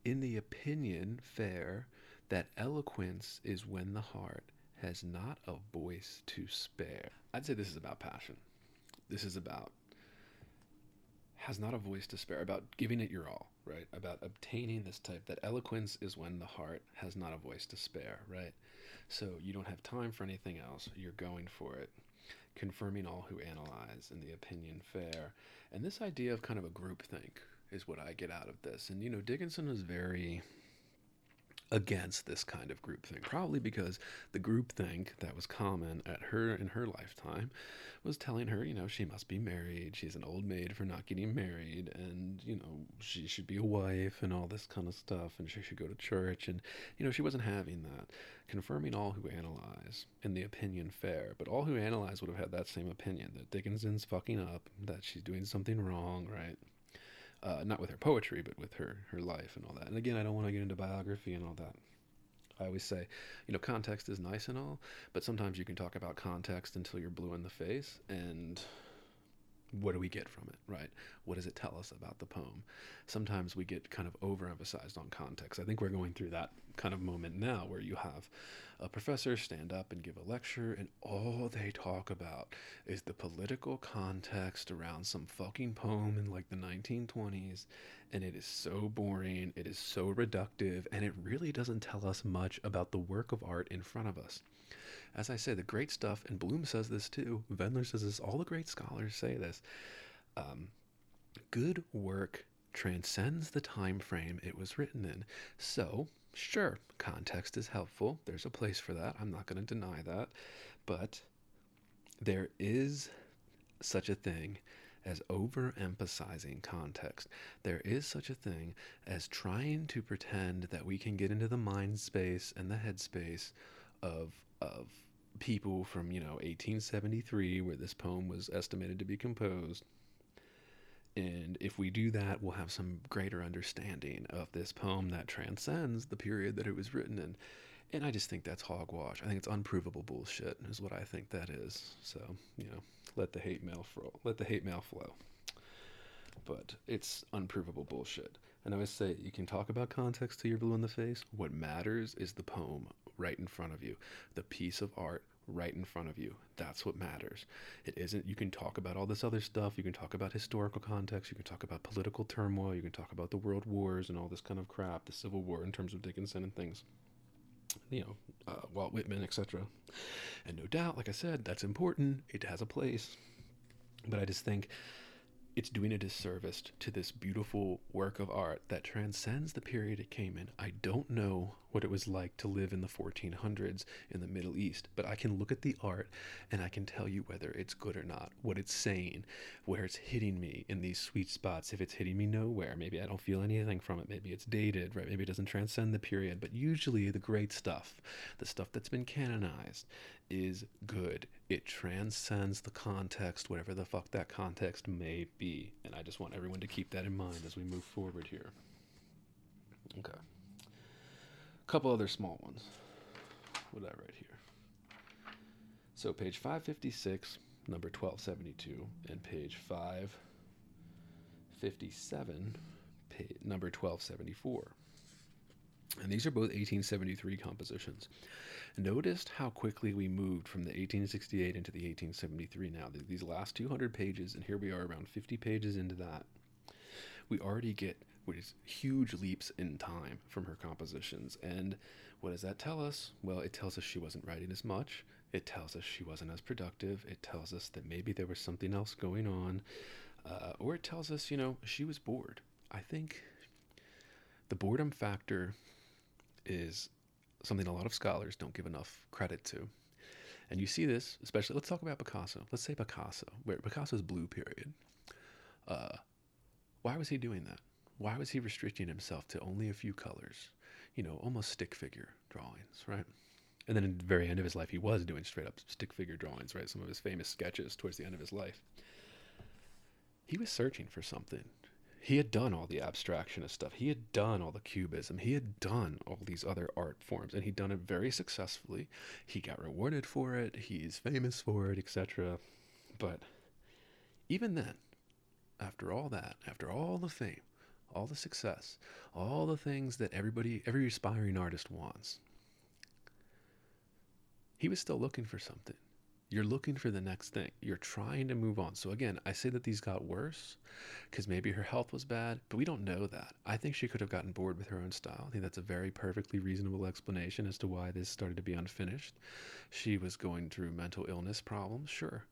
in the opinion fair that eloquence is when the heart has not a voice to spare. I'd say this is about passion. This is about has not a voice to spare, about giving it your all, right? About obtaining this type, that eloquence is when the heart has not a voice to spare, right? So you don't have time for anything else. You're going for it. confirming all who analyze and the opinion fair. And this idea of kind of a groupthink is what I get out of this. And, you know, Dickinson is very against this kind of groupthink, probably because the groupthink that was common at her in her lifetime was telling her, you know, she must be married, she's an old maid for not getting married, and, you know, she should be a wife and all this kind of stuff, and she should go to church, and, you know, she wasn't having that. Confirming all who analyze and the opinion fair, but all who analyze would have had that same opinion, that Dickinson's fucking up, that she's doing something wrong, right? Not with her poetry, but with her life and all that. And again, I don't want to get into biography and all that. I always say, you know, context is nice and all, but sometimes you can talk about context until you're blue in the face, and what do we get from it, right? What does it tell us about the poem? Sometimes we get kind of overemphasized on context. I think we're going through that kind of moment now where you have a professor stand up and give a lecture, and all they talk about is the political context around some fucking poem in like the 1920s, and it is so boring, it is so reductive, and it really doesn't tell us much about the work of art in front of us. As I say, the great stuff, and Bloom says this too, Vendler says this, all the great scholars say this, good work transcends the time frame it was written in. So, sure, context is helpful. There's a place for that. I'm not going to deny that. But there is such a thing as overemphasizing context. There is such a thing as trying to pretend that we can get into the mind space and the head space of people from, you know, 1873, where this poem was estimated to be composed. And if we do that, we'll have some greater understanding of this poem that transcends the period that it was written in. And I just think that's hogwash. I think it's unprovable bullshit is what I think that is. So, you know, let the hate mail flow. But it's unprovable bullshit. And I always say, you can talk about context till you're blue in the face. What matters is the poem right in front of you, the piece of art right in front of you. That's what matters. It isn't, you can talk about all this other stuff, you can talk about historical context, you can talk about political turmoil, you can talk about the world wars and all this kind of crap, the Civil War in terms of Dickinson and things, you know, Walt Whitman, etc. And no doubt, like I said, that's important, it has a place, but I just think it's doing a disservice to this beautiful work of art that transcends the period it came in. I don't know what it was like to live in the 1400s in the Middle East, but I can look at the art and I can tell you whether it's good or not, what it's saying, where it's hitting me in these sweet spots, if it's hitting me nowhere. Maybe I don't feel anything from it. Maybe it's dated, right? Maybe it doesn't transcend the period, but usually the great stuff, the stuff that's been canonized, is good. It transcends the context, whatever the fuck that context may be. And I just want everyone to keep that in mind as we move forward here. Okay. A couple other small ones. What did I write here? So page 556, number 1272, and page 557, number 1274. And these are both 1873 compositions. Noticed how quickly we moved from the 1868 into the 1873 now. These last 200 pages, and here we are around 50 pages into that, we already get what is huge leaps in time from her compositions. And what does that tell us? Well, it tells us she wasn't writing as much. It tells us she wasn't as productive. It tells us that maybe there was something else going on. Or it tells us, you know, she was bored. I think the boredom factor is something a lot of scholars don't give enough credit to. And you see this, especially, let's talk about Picasso. Let's say Picasso, where Picasso's blue period. Why was he doing that? Why was he restricting himself to only a few colors? You know, almost stick figure drawings, right? And then at the very end of his life, he was doing straight up stick figure drawings, right? Some of his famous sketches towards the end of his life. He was searching for something. He had done all the abstractionist stuff. He had done all the cubism. He had done all these other art forms, and he'd done it very successfully. He got rewarded for it. He's famous for it, etc. But even then, after all that, after all the fame, all the success, all the things that every aspiring artist wants, he was still looking for something. You're looking for the next thing. You're trying to move on. So again, I say that these got worse because maybe her health was bad, but we don't know that. I think she could have gotten bored with her own style. I think that's a very perfectly reasonable explanation as to why this started to be unfinished. She was going through mental illness problems, sure.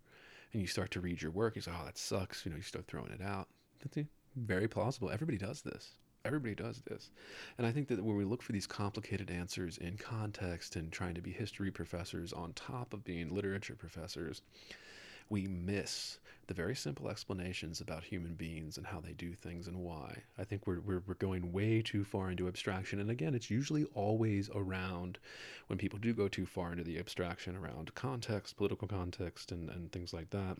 and you start to read your work. You say, oh, that sucks. You know, you start throwing it out. That's very plausible. Everybody does this. Everybody does this. And I think that when we look for these complicated answers in context and trying to be history professors on top of being literature professors, we miss the very simple explanations about human beings and how they do things and why. I think we're going way too far into abstraction. And again, it's usually always around when people do go too far into the abstraction around context, political context, and things like that.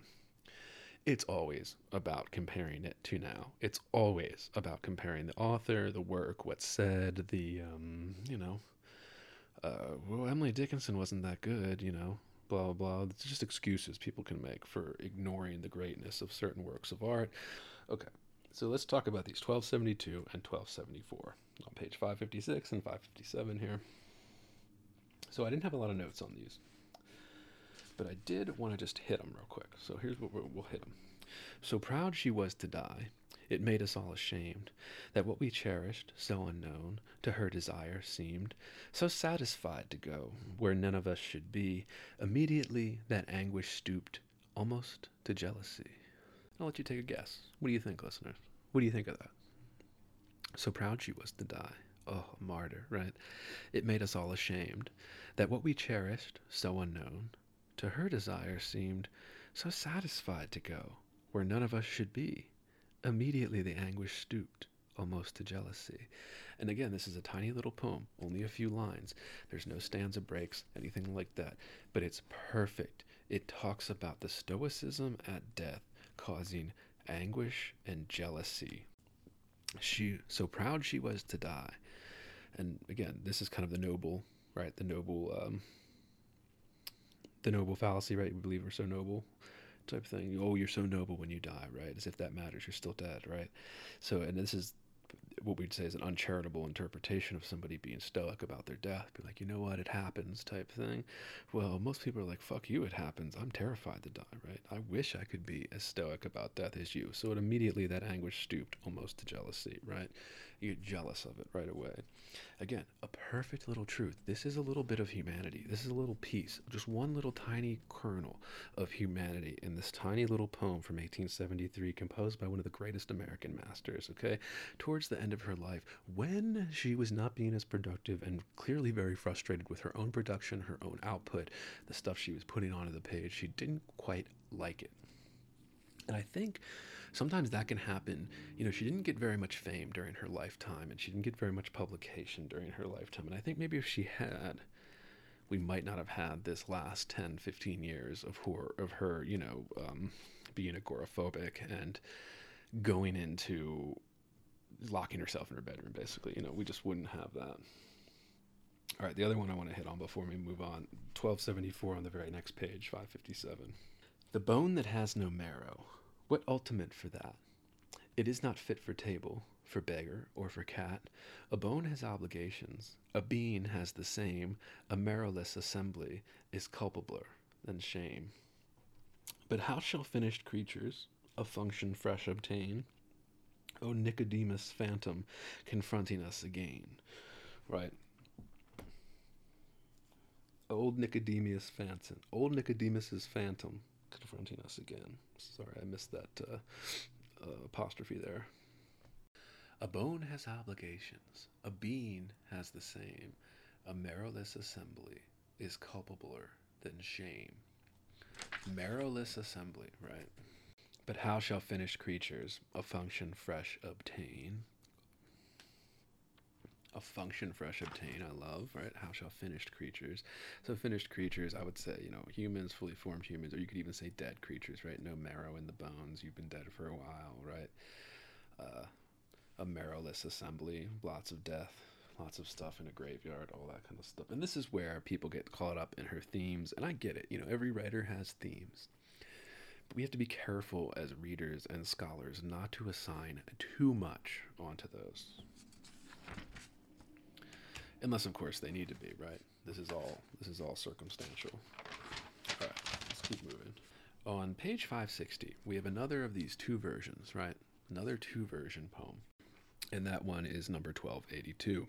It's always about comparing it to now. It's always about comparing the author, the work, what's said, the, well, Emily Dickinson wasn't that good, you know, blah, blah, blah. It's just excuses people can make for ignoring the greatness of certain works of art. Okay, so let's talk about these 1272 and 1274 on page 556 and 557 here. So I didn't have a lot of notes on these, but I did want to just hit them real quick. So here's what we'll hit them. So proud she was to die, it made us all ashamed, that what we cherished, so unknown, to her desire seemed, so satisfied to go, where none of us should be, immediately that anguish stooped, almost to jealousy. I'll let you take a guess. What do you think, listeners? What do you think of that? So proud she was to die. Oh, a martyr, right? It made us all ashamed, that what we cherished, so unknown, to her desire seemed, so satisfied to go, where none of us should be. Immediately the anguish stooped, almost to jealousy. And again, this is a tiny little poem, only a few lines. There's no stanza breaks, anything like that. But it's perfect. It talks about the stoicism at death causing anguish and jealousy. She, so proud she was to die. And again, this is kind of the noble, right? The noble fallacy, right? We believe we're so noble type thing. Oh, you're so noble when you die, right? As if that matters. You're still dead, right? So, and this is what we'd say is an uncharitable interpretation of somebody being stoic about their death. Be like, you know what? It happens type thing. Well, most people are like, fuck you, it happens. I'm terrified to die, right? I wish I could be as stoic about death as you. So it immediately, that anguish stooped almost to jealousy, right? You get jealous of it right away. Again, a perfect little truth. This is a little bit of humanity. This is a little piece, just one little tiny kernel of humanity in this tiny little poem from 1873 composed by one of the greatest American masters, okay? Towards the end of her life, when she was not being as productive and clearly very frustrated with her own production, her own output, the stuff she was putting onto the page, she didn't quite like it. And I think sometimes that can happen. You know, she didn't get very much fame during her lifetime, and she didn't get very much publication during her lifetime. And I think maybe if she had, we might not have had this last 10, 15 years of her, you know, being agoraphobic and going into locking herself in her bedroom, basically. You know, we just wouldn't have that. All right, the other one I want to hit on before we move on, 1274 on the very next page, 557. The bone that has no marrow, what ultimate for that? It is not fit for table, for beggar, or for cat. A bone has obligations, a bean has the same, a marrowless assembly is culpabler than shame. But how shall finished creatures a function fresh obtain? O Nicodemus phantom confronting us again, right? Old Nicodemus's phantom confronting us again. Sorry, I missed that apostrophe there. A bone has obligations, a bean has the same, a marrowless assembly is culpabler than shame. Marrowless assembly, right? But how shall finished creatures a function fresh obtain? A function fresh obtain, I love, right? How shall finished creatures? So finished creatures, I would say, you know, humans, fully formed humans, or you could even say dead creatures, right? No marrow in the bones, you've been dead for a while, right? A marrowless assembly, lots of death, lots of stuff in a graveyard, all that kind of stuff. And this is where people get caught up in her themes, and I get it, you know, every writer has themes. We have to be careful as readers and scholars not to assign too much onto those. Unless, of course, they need to be, right? This is all circumstantial. All right, let's keep moving. On page 560, we have another of these two versions, right? Another two-version poem. And that one is number 1282.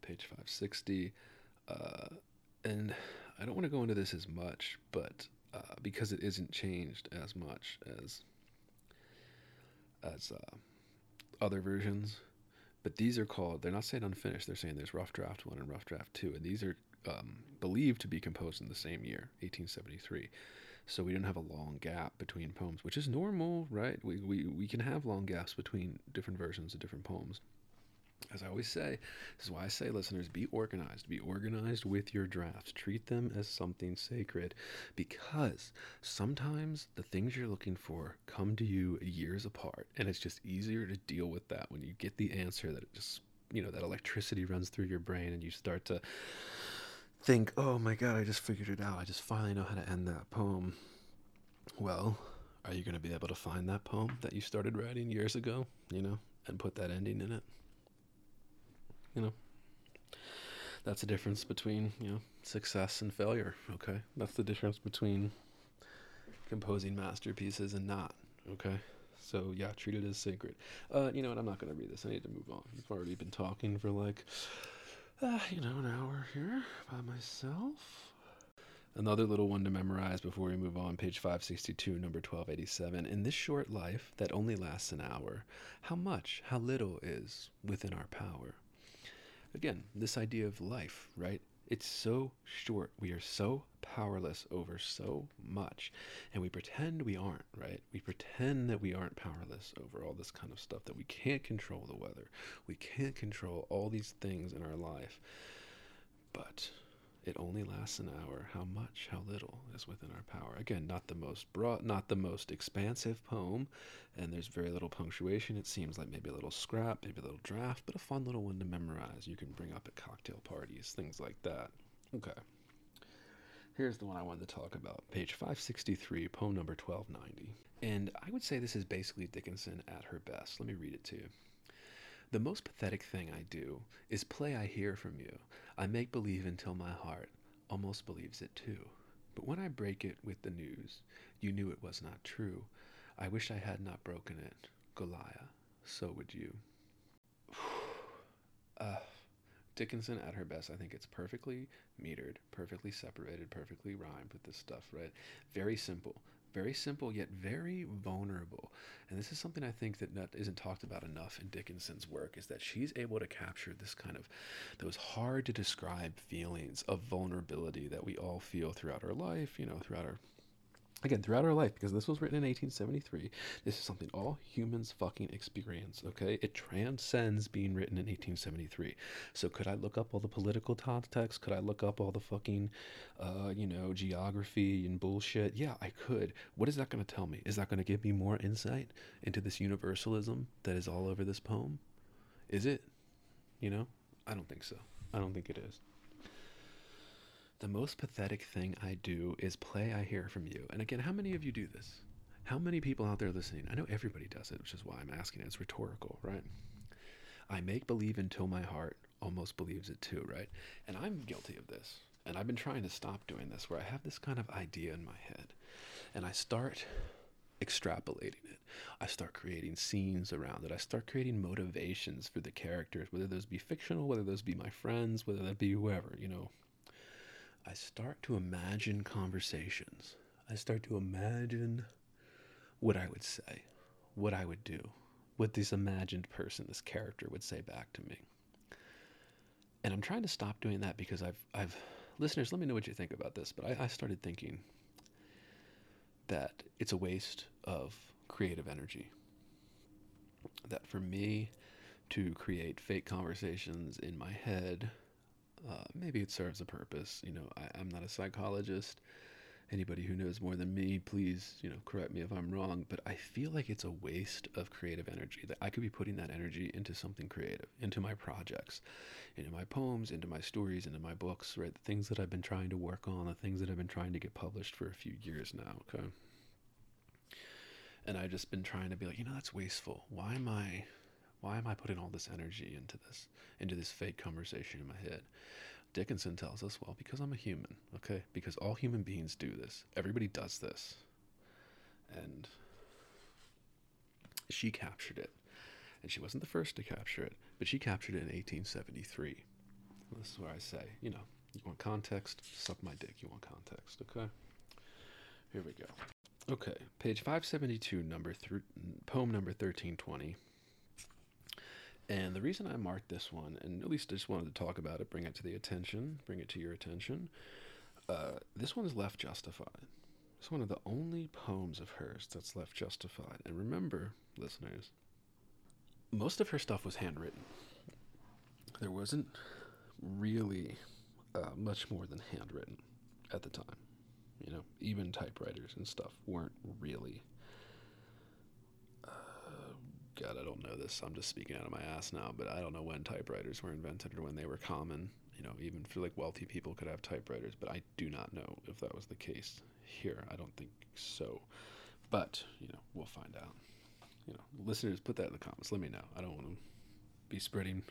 Page 560. And I don't want to go into this as much, but because it isn't changed as much as other versions. But these are called, they're not saying unfinished, they're saying there's Rough Draft 1 and Rough Draft 2, and these are believed to be composed in the same year, 1873. So we didn't have a long gap between poems, which is normal, right? We can have long gaps between different versions of different poems. As I always say, this is why I say, listeners, be organized. Be organized with your drafts. Treat them as something sacred, because sometimes the things you're looking for come to you years apart, and it's just easier to deal with that when you get the answer, that it just, you know, that electricity runs through your brain and you start to think, oh my God, I just figured it out. I just finally know how to end that poem. Well, are you going to be able to find that poem that you started writing years ago, you know, and put that ending in it? You know, that's the difference between, you know, success and failure, okay? That's the difference between composing masterpieces and not, okay? So, yeah, treat it as sacred. You know what, I'm not going to read this. I need to move on. I've already been talking for, like, you know, an hour here by myself. Another little one to memorize before we move on, page 562, number 1287. In this short life that only lasts an hour, how much, how little is within our power? Again, this idea of life, right? It's so short. We are so powerless over so much. And we pretend we aren't, right? We pretend that we aren't powerless over all this kind of stuff, that we can't control the weather. We can't control all these things in our life. But it only lasts an hour. How much, how little is within our power? Again, not the most broad, not the most expansive poem, and there's very little punctuation. It seems like maybe a little scrap, maybe a little draft, but a fun little one to memorize. You can bring up at cocktail parties, things like that. Okay. Here's the one I wanted to talk about. Page 563, poem number 1290. And I would say this is basically Dickinson at her best. Let me read it to you. The most pathetic thing I do is play I hear from you. I make believe until my heart almost believes it too. But when I break it with the news, you knew it was not true. I wish I had not broken it. Goliath, so would you. Dickinson at her best. I think it's perfectly metered, perfectly separated, perfectly rhymed with this stuff, right? Very simple. Very simple, yet very vulnerable. And this is something I think that isn't talked about enough in Dickinson's work, is that she's able to capture this kind of, those hard to describe feelings of vulnerability that we all feel throughout our life, you know, throughout our life, because this was written in 1873. This is something all humans fucking experience, okay? It transcends being written in 1873. So could I look up all the political context? Could I look up all the fucking, geography and bullshit? Yeah, I could. What is that going to tell me? Is that going to give me more insight into this universalism that is all over this poem? Is it? You know? I don't think so. I don't think it is. The most pathetic thing I do is play I hear from you. And again, how many of you do this? How many people out there listening? I know everybody does it, which is why I'm asking it. It's rhetorical, right? I make believe until my heart almost believes it too, right? And I'm guilty of this. And I've been trying to stop doing this, where I have this kind of idea in my head. And I start extrapolating it. I start creating scenes around it. I start creating motivations for the characters, whether those be fictional, whether those be my friends, whether that be whoever, you know. I start to imagine conversations. I start to imagine what I would say, what I would do, what this imagined person, this character would say back to me. And I'm trying to stop doing that because I've listeners, let me know what you think about this, but I started thinking that it's a waste of creative energy. That for me to create fake conversations in my head, maybe it serves a purpose. You know, I'm not a psychologist. Anybody who knows more than me, please, you know, correct me if I'm wrong, but I feel like it's a waste of creative energy, that I could be putting that energy into something creative, into my projects, into my poems, into my stories, into my books, right? The things that I've been trying to work on, the things that I've been trying to get published for a few years now, okay? And I've just been trying to be like, you know, that's wasteful. Why am I putting all this energy into this fake conversation in my head? Dickinson tells us, well, because I'm a human, okay? Because all human beings do this. Everybody does this. And she captured it. And she wasn't the first to capture it, but she captured it in 1873. Well, this is where I say, you know, you want context? Suck my dick, you want context, okay? Here we go. Okay, page 572, poem number 1320. And the reason I marked this one, and at least I just wanted to talk about it, bring it to your attention. This one is left justified. It's one of the only poems of hers that's left justified. And remember, listeners, most of her stuff was handwritten. There wasn't really much more than handwritten at the time. You know, even typewriters and stuff weren't really... God, I don't know this. I'm just speaking out of my ass now, but I don't know when typewriters were invented or when they were common. You know, even for like wealthy people could have typewriters, but I do not know if that was the case here. I don't think so. But, you know, we'll find out. You know, listeners, put that in the comments. Let me know. I don't want to be spreading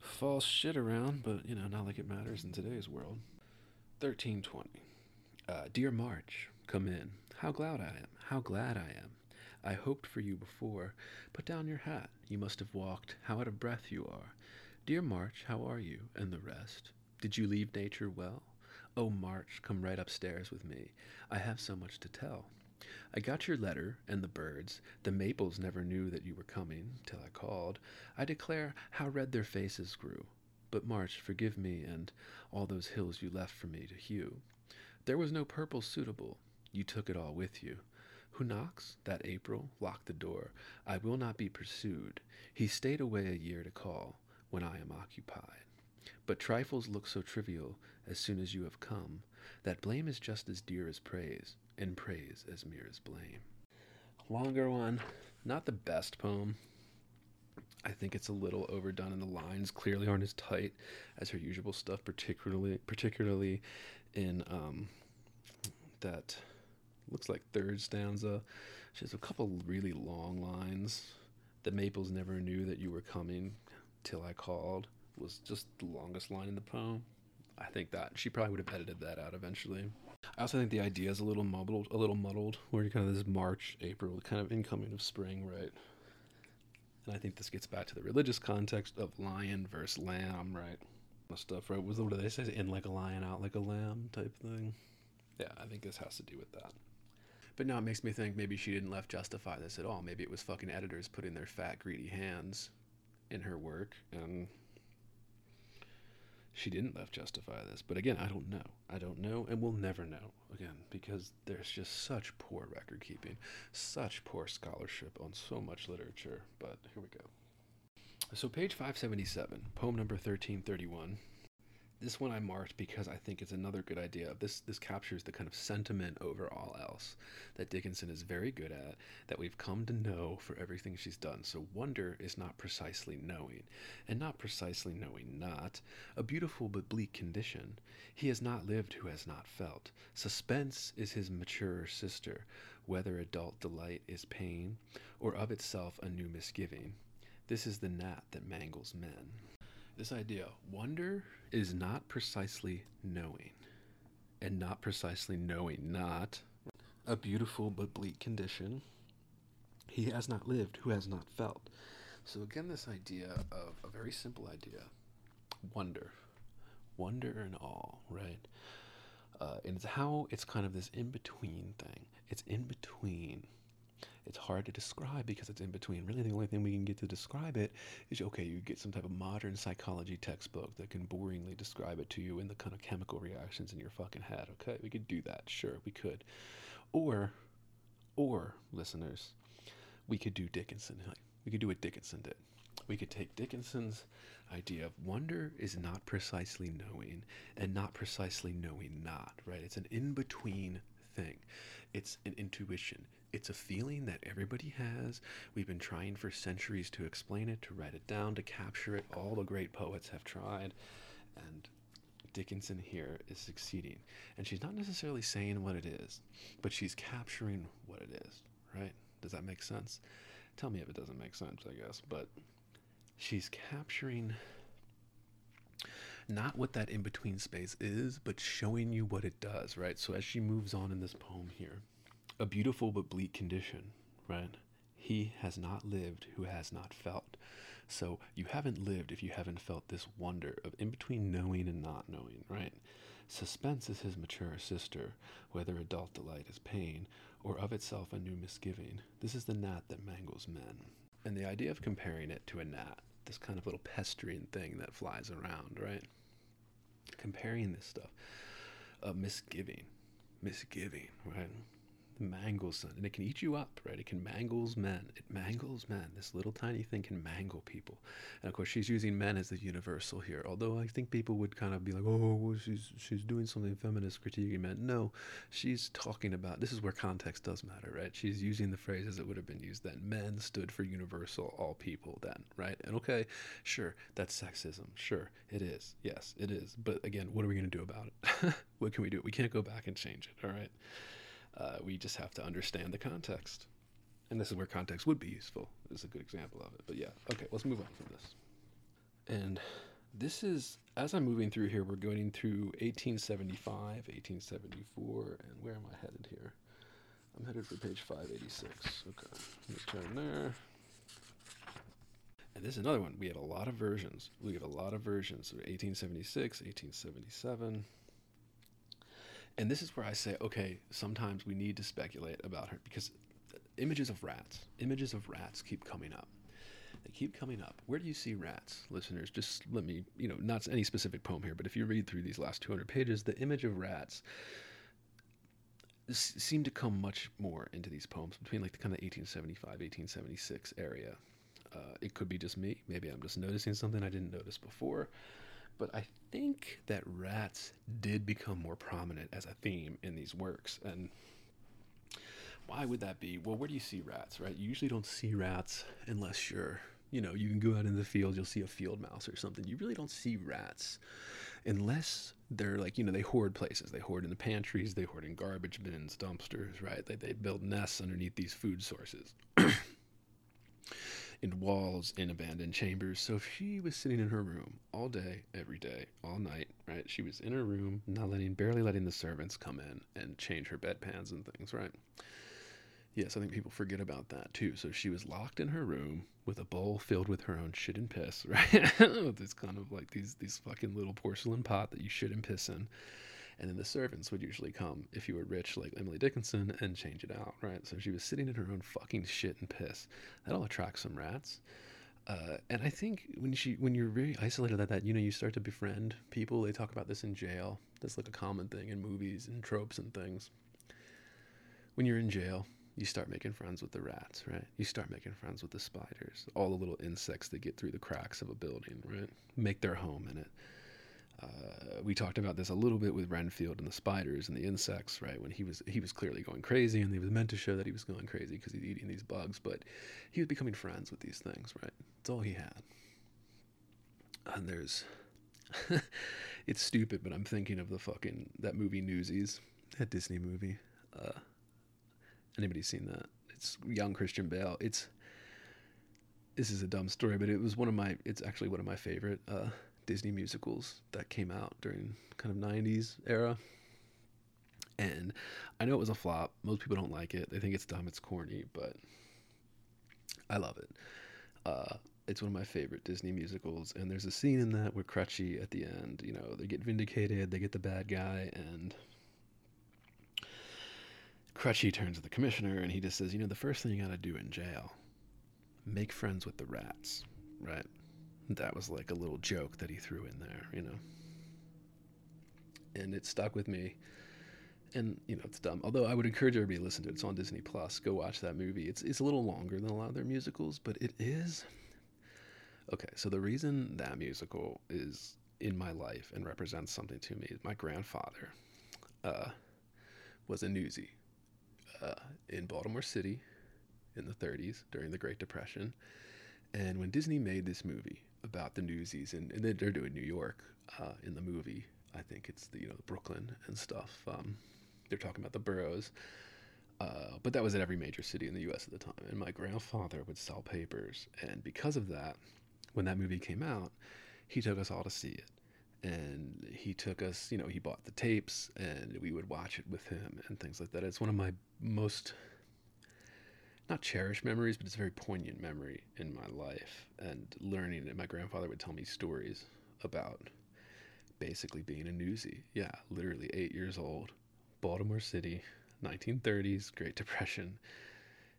false shit around, but, you know, not like it matters in today's world. 1320. Dear March, come in. How glad I am. How glad I am. I hoped for you before. Put down your hat. You must have walked. How out of breath you are. Dear March, how are you? And the rest? Did you leave nature well? Oh, March, come right upstairs with me. I have so much to tell. I got your letter and the birds. The maples never knew that you were coming till I called. I declare how red their faces grew. But, March, forgive me and all those hills you left for me to hew. There was no purple suitable. You took it all with you. Who knocks? That April. Lock the door. I will not be pursued. He stayed away a year to call when I am occupied. But trifles look so trivial as soon as you have come that blame is just as dear as praise, and praise as mere as blame. Longer one. Not the best poem. I think it's a little overdone, and the lines clearly aren't as tight as her usual stuff, particularly in that... looks like third stanza. She has a couple really long lines. The maples never knew that you were coming till I called was just the longest line in the poem. I think that she probably would have edited that out eventually. I also think the idea is a little muddled, where you're kind of this March, April, kind of incoming of spring, right? And I think this gets back to the religious context of lion versus lamb, right? Stuff, right? What do they say? In like a lion, out like a lamb type thing. Yeah, I think this has to do with that. But now it makes me think maybe she didn't left justify this at all. Maybe it was fucking editors putting their fat, greedy hands in her work, and she didn't left justify this. But again, I don't know, and we'll never know, again, because there's just such poor record keeping, such poor scholarship on so much literature. But here we go. So page 577, poem number 1331. This one I marked because I think it's another good idea. This captures the kind of sentiment over all else that Dickinson is very good at, that we've come to know for everything she's done. So wonder is not precisely knowing, and not precisely knowing not, a beautiful but bleak condition. He has not lived who has not felt. Suspense is his maturer sister, whether adult delight is pain, or of itself a new misgiving. This is the gnat that mangles men. This idea, wonder is not precisely knowing, and not precisely knowing not, a beautiful but bleak condition. He has not lived who has not felt. So again, this idea of a very simple idea, wonder and awe, right? And it's how it's kind of this in-between thing. It's in between. It's hard to describe because it's in between. Really, the only thing we can get to describe it is, okay, you get some type of modern psychology textbook that can boringly describe it to you in the kind of chemical reactions in your fucking head. Okay, we could do that. Sure, we could. Or listeners, we could do Dickinson. We could do what Dickinson did. We could take Dickinson's idea of wonder is not precisely knowing and not precisely knowing not, right? It's an in-between thing. It's an intuition. It's a feeling that everybody has. We've been trying for centuries to explain it, to write it down, to capture it. All the great poets have tried, and Dickinson here is succeeding. And she's not necessarily saying what it is, but she's capturing what it is, right? Does that make sense? Tell me if it doesn't make sense, I guess. But she's capturing not what that in-between space is, but showing you what it does, right? So as she moves on in this poem here, a beautiful but bleak condition, right? He has not lived who has not felt. So you haven't lived if you haven't felt this wonder of in between knowing and not knowing, right? Suspense is his mature sister, whether adult delight is pain, or of itself a new misgiving. This is the gnat that mangles men. And the idea of comparing it to a gnat, this kind of little pestering thing that flies around, right? Comparing this stuff of misgiving, right? Mangles and it can eat you up, right? It mangles men. This little tiny thing can mangle people. And of course she's using men as the universal here, although I think people would kind of be like, oh, she's doing something feminist, critiquing men. No, she's talking about, this is where context does matter, right? She's using the phrase as it would have been used then. Men stood for universal, all people then, right? And okay, sure, that's sexism. Sure, it is. Yes, it is. But again, what are we going to do about it? What can we do? We can't go back and change it, all right? We just have to understand the context. And this is where context would be useful. This is a good example of it. But yeah, okay, let's move on from this. And this is, as I'm moving through here, we're going through 1875, 1874, and where am I headed here? I'm headed for page 586. Okay, let me turn there. And this is another one. We have a lot of versions. We have a lot of versions. So 1876, 1877... And this is where I say, okay, sometimes we need to speculate about her because images of rats keep coming up. They keep coming up. Where do you see rats? Listeners, just let me, not any specific poem here, but if you read through these last 200 pages, the image of rats seem to come much more into these poems between like the kind of 1875, 1876 area. It could be just me. Maybe I'm just noticing something I didn't notice before. But I think that rats did become more prominent as a theme in these works. And why would that be? Well, where do you see rats, right? You usually don't see rats unless you're, you can go out in the field, you'll see a field mouse or something. You really don't see rats unless they're like, they hoard places. They hoard in the pantries, they hoard in garbage bins, dumpsters, right? They build nests underneath these food sources. In walls, in abandoned chambers. So if she was sitting in her room all day, every day, all night, right? She was in her room, barely letting the servants come in and change her bedpans and things, right? Yes, I think people forget about that too. So she was locked in her room with a bowl filled with her own shit and piss, right? It's kind of like these fucking little porcelain pot that you shit and piss in. And then the servants would usually come, if you were rich like Emily Dickinson, and change it out, right? So she was sitting in her own fucking shit and piss. That'll attract some rats. And I think when you're very isolated like that, you start to befriend people. They talk about this in jail. That's like a common thing in movies and tropes and things. When you're in jail, you start making friends with the rats, right? You start making friends with the spiders, all the little insects that get through the cracks of a building, right? Make their home in it. We talked about this a little bit with Renfield and the spiders and the insects, right? When he was clearly going crazy, and it was meant to show that he was going crazy because he's eating these bugs, but he was becoming friends with these things, right? It's all he had. And there's, it's stupid, but I'm thinking of that movie Newsies, that Disney movie. Anybody seen that? It's young Christian Bale. This is a dumb story, but it's actually one of my favorite, Disney musicals that came out during kind of 90s era. And I know it was a flop. Most people don't like it. They think it's dumb, it's corny, but I love it. It's one of my favorite Disney musicals. And there's a scene in that where Crutchy at the end, they get vindicated, they get the bad guy, and Crutchy turns to the commissioner and he just says, the first thing you got to do in jail, make friends with the rats, right? That was like a little joke that he threw in there, and it stuck with me. And it's dumb, although I would encourage everybody to listen to it. It's on Disney+. Go watch that movie. It's a little longer than a lot of their musicals, but it is okay. So the reason that musical is in my life and represents something to me is my grandfather was a newsie in Baltimore City in the 30s during the Great Depression. And when Disney made this movie about the Newsies, and they're doing New York in the movie, I think it's Brooklyn and stuff. They're talking about the boroughs. But that was at every major city in the U.S. at the time. And my grandfather would sell papers. And because of that, when that movie came out, he took us all to see it. And he took us, he bought the tapes, and we would watch it with him and things like that. It's one of my most... not cherished memories, but it's a very poignant memory in my life and learning it. My grandfather would tell me stories about basically being a newsie. Yeah, literally 8 years old. Baltimore City, 1930s, Great Depression.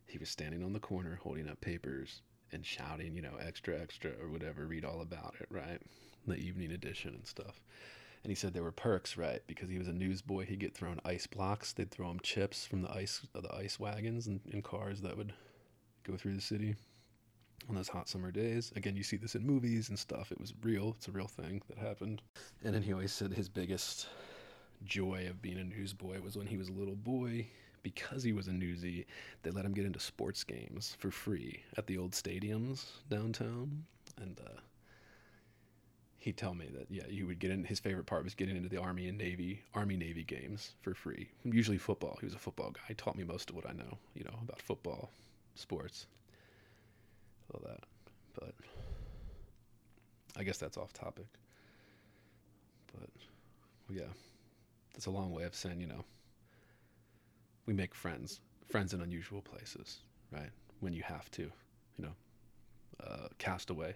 He was standing on the corner holding up papers and shouting, you know, extra, extra, or whatever, read all about it, right? The evening edition and stuff. And he said there were perks, right? Because he was a newsboy, he'd get thrown ice blocks. They'd throw him chips from the ice wagons and cars that would go through the city on those hot summer days. Again, you see this in movies and stuff. It was real. It's a real thing that happened. And then he always said his biggest joy of being a newsboy was when he was a little boy, because he was a newsie, they let him get into sports games for free at the old stadiums downtown. And he'd tell me that, yeah, you would get in. His favorite part was getting into the Army and Navy, Army-Navy games for free. Usually football. He was a football guy. He taught me most of what I know, you know, about football, sports, all that. But I guess that's off topic. But yeah, that's a long way of saying, you know, we make friends in unusual places, right? When you have to, you know, Castaway,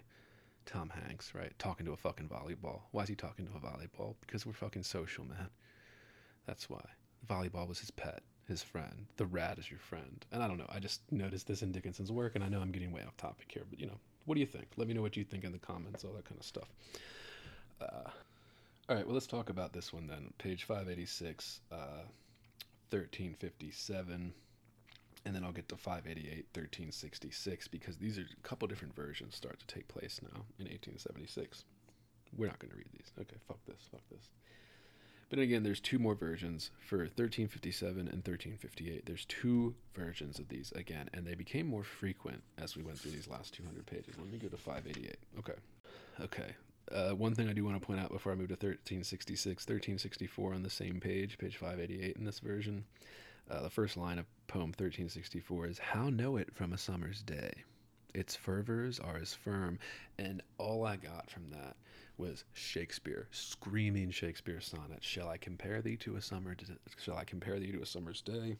Tom Hanks, right? Talking to a fucking volleyball. Why is he talking to a volleyball? Because we're fucking social, man. That's why. Volleyball was his pet, his friend. The rat is your friend. And I don't know, I just noticed this in Dickinson's work, and I know I'm getting way off topic here, but you know, what do you think? Let me know what you think in the comments, all that kind of stuff. All right, well, let's talk about this one then. Page 586, 1357, and then I'll get to 588, 1366, because these are a couple different versions start to take place now in 1876. We're not going to read these. Okay, fuck this. But again, there's two more versions for 1357 and 1358. There's two versions of these again, and they became more frequent as we went through these last 200 pages. Let me go to 588. Okay. One thing I do want to point out before I move to 1366, 1364 on the same page, page 588 in this version, the first line of poem 1364 is, "How know it from a summer's day? Its fervors are as firm." And all I got from that was Shakespeare, screaming Shakespeare sonnet, "Shall I compare thee to a summer? Shall I compare thee to a summer's day?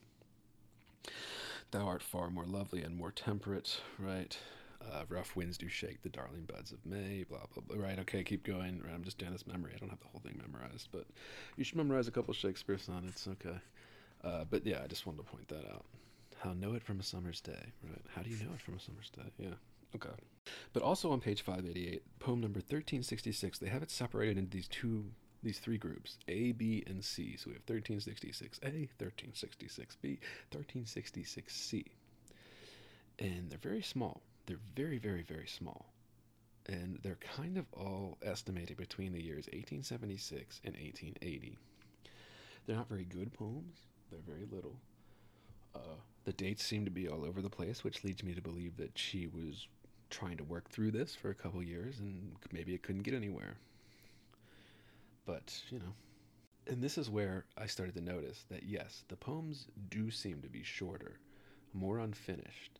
Thou art far more lovely and more temperate," right? Rough winds do shake the darling buds of May, blah, blah, blah. Right, okay, keep going. Right, I'm just doing this memory. I don't have the whole thing memorized, but you should memorize a couple Shakespeare sonnets, okay. But yeah, I just wanted to point that out. How know it from a summer's day, right? How do you know it from a summer's day? Yeah, okay. But also on page 588, poem number 1366, they have it separated into these three groups, A, B, and C. So we have 1366A, 1366B, 1366C. And they're very small. They're very, very, very small. And they're kind of all estimated between the years 1876 and 1880. They're not very good poems. They're very little. The dates seem to be all over the place, which leads me to believe that she was trying to work through this for a couple years, and maybe it couldn't get anywhere. But, you know. And this is where I started to notice that, yes, the poems do seem to be shorter, more unfinished,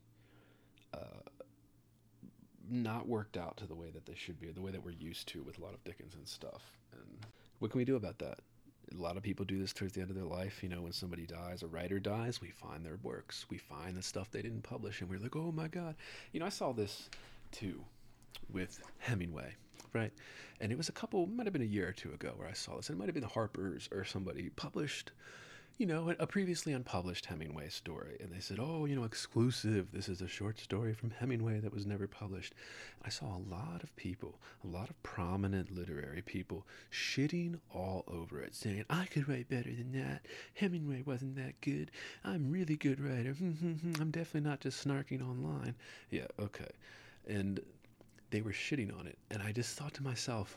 not worked out to the way that they should be, the way that we're used to with a lot of Dickinson stuff. And what can we do about that? A lot of people do this towards the end of their life. You know, when somebody dies, a writer dies, we find their works. We find the stuff they didn't publish, and we're like, oh my God. You know, I saw this too with Hemingway, right? And it was might have been a year or two ago where I saw this. It might have been Harper's or somebody published, you know, a previously unpublished Hemingway story. And they said, oh, you know, exclusive. This is a short story from Hemingway that was never published. I saw a lot of people, a lot of prominent literary people shitting all over it, saying, I could write better than that. Hemingway wasn't that good. I'm a really good writer. I'm definitely not just snarking online. Yeah, okay. And they were shitting on it. And I just thought to myself,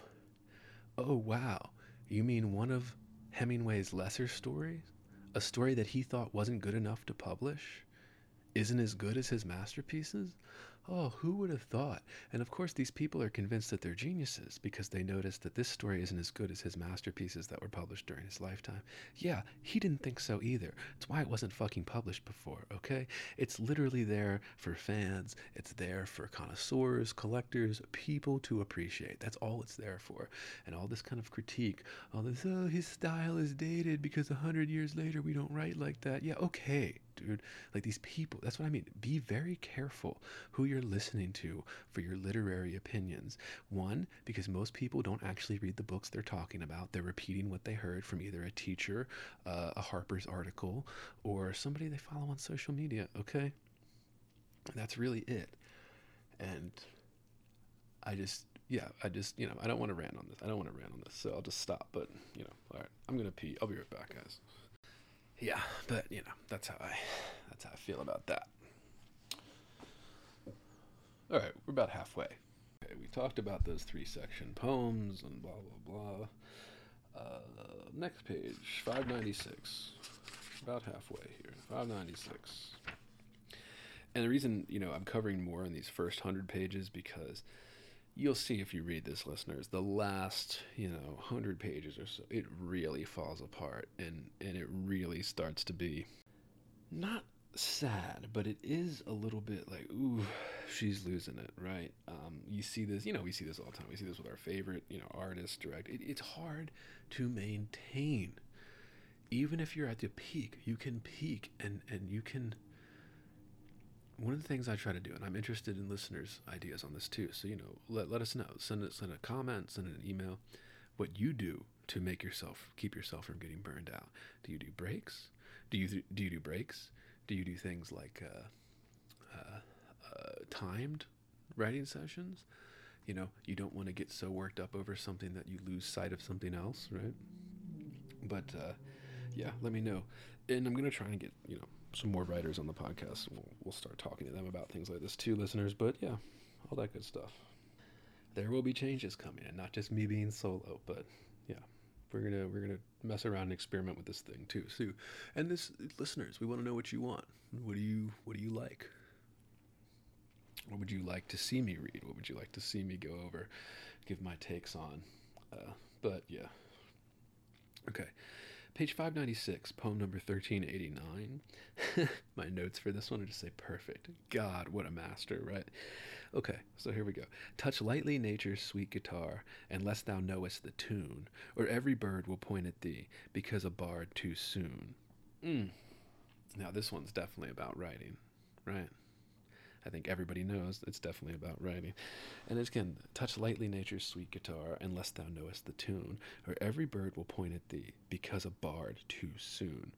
oh, wow, you mean one of Hemingway's lesser stories? A story that he thought wasn't good enough to publish isn't as good as his masterpieces? Oh, who would have thought? And of course, these people are convinced that they're geniuses because they noticed that this story isn't as good as his masterpieces that were published during his lifetime. Yeah, he didn't think so either. That's why it wasn't fucking published before, okay? It's literally there for fans. It's there for connoisseurs, collectors, people to appreciate. That's all it's there for. And all this kind of critique, all this, oh, his style is dated because 100 years later we don't write like that. Yeah, okay, dude. Like, these people, that's what I mean. Be very careful who you're listening to for your literary opinions. One, because most people don't actually read the books they're talking about. They're repeating what they heard from either a teacher, a Harper's article, or somebody they follow on social media, okay? That's really it. And I just, you know, I don't want to rant on this. So I'll just stop. But, you know, all right, I'm going to pee. I'll be right back, guys. Yeah, but, you know, that's how I feel about that. All right, we're about halfway. Okay, we talked about those three section poems and blah, blah, blah. Next page, 596. About halfway here, 596. And the reason, you know, I'm covering more in these first 100 pages because you'll see if you read this, listeners, the last, you know, 100 pages or so, it really falls apart, and it really starts to be not sad, but it is a little bit like, ooh, she's losing it, right? You see this, you know, we see this all the time. We see this with our favorite, you know, artists, direct. It's hard to maintain. Even if you're at the peak, you can peak and you can. One of the things I try to do, and I'm interested in listeners' ideas on this too, so, you know, let us know. Send a comment, send an email, what you do to make yourself, keep yourself from getting burned out. Do you do breaks? Do you do breaks? Do you do things like timed writing sessions? You know, you don't want to get so worked up over something that you lose sight of something else, right? But, yeah, let me know. And I'm going to try and get, you know, some more writers on the podcast. We'll start talking to them about things like this too, listeners. But yeah, all that good stuff. There will be changes coming, and not just me being solo, but yeah, we're gonna mess around and experiment with this thing too. So, and this, listeners, we want to know what you want. What do you like? What would you like to see me read? What would you like to see me go over? Give my takes on. But yeah. Okay. Page 596, poem number 1389. My notes for this one are just say perfect. God, what a master, right? Okay, so here we go. Touch lightly nature's sweet guitar, unless thou knowest the tune, or every bird will point at thee, because a bard too soon. Now this one's definitely about writing, right? I think everybody knows it's definitely about writing. And it's again, touch lightly nature's sweet guitar, unless thou knowest the tune, or every bird will point at thee, because a bard too soon.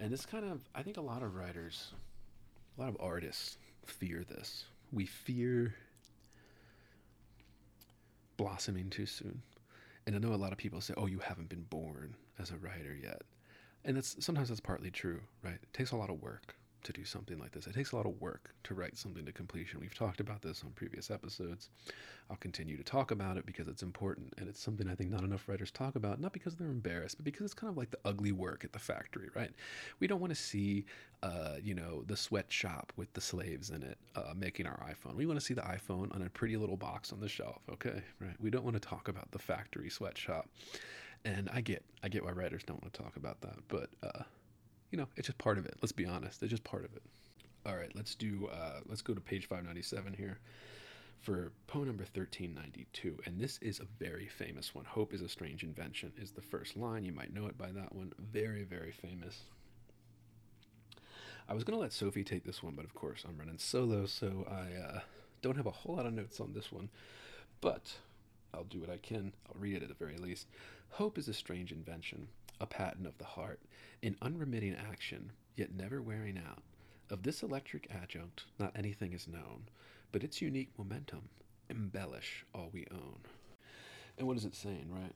And this kind of, I think a lot of writers, a lot of artists fear this. We fear blossoming too soon. And I know a lot of people say, oh, you haven't been born as a writer yet. And sometimes that's partly true, right? It takes a lot of work to do something like this. It takes a lot of work to write something to completion. We've talked about this on previous episodes. I'll continue to talk about it because it's important, and it's something I think not enough writers talk about, not because they're embarrassed, but because it's kind of like the ugly work at the factory, right? We don't want to see, you know, the sweatshop with the slaves in it making our iPhone. We want to see the iPhone on a pretty little box on the shelf, okay? Right? We don't want to talk about the factory sweatshop. And I get why writers don't want to talk about that, but you know, it's just part of it. Let's be honest. It's just part of it. All right, let's go to page 597 here for poem number 1392. And this is a very famous one. Hope is a strange invention is the first line. You might know it by that one. Very, very famous. I was going to let Sophie take this one, but of course I'm running solo, so I don't have a whole lot of notes on this one. But I'll do what I can. I'll read it at the very least. Hope is a strange invention, a patent of the heart, in unremitting action, yet never wearing out. Of this electric adjunct, not anything is known, but its unique momentum embellish all we own. And what is it saying, right?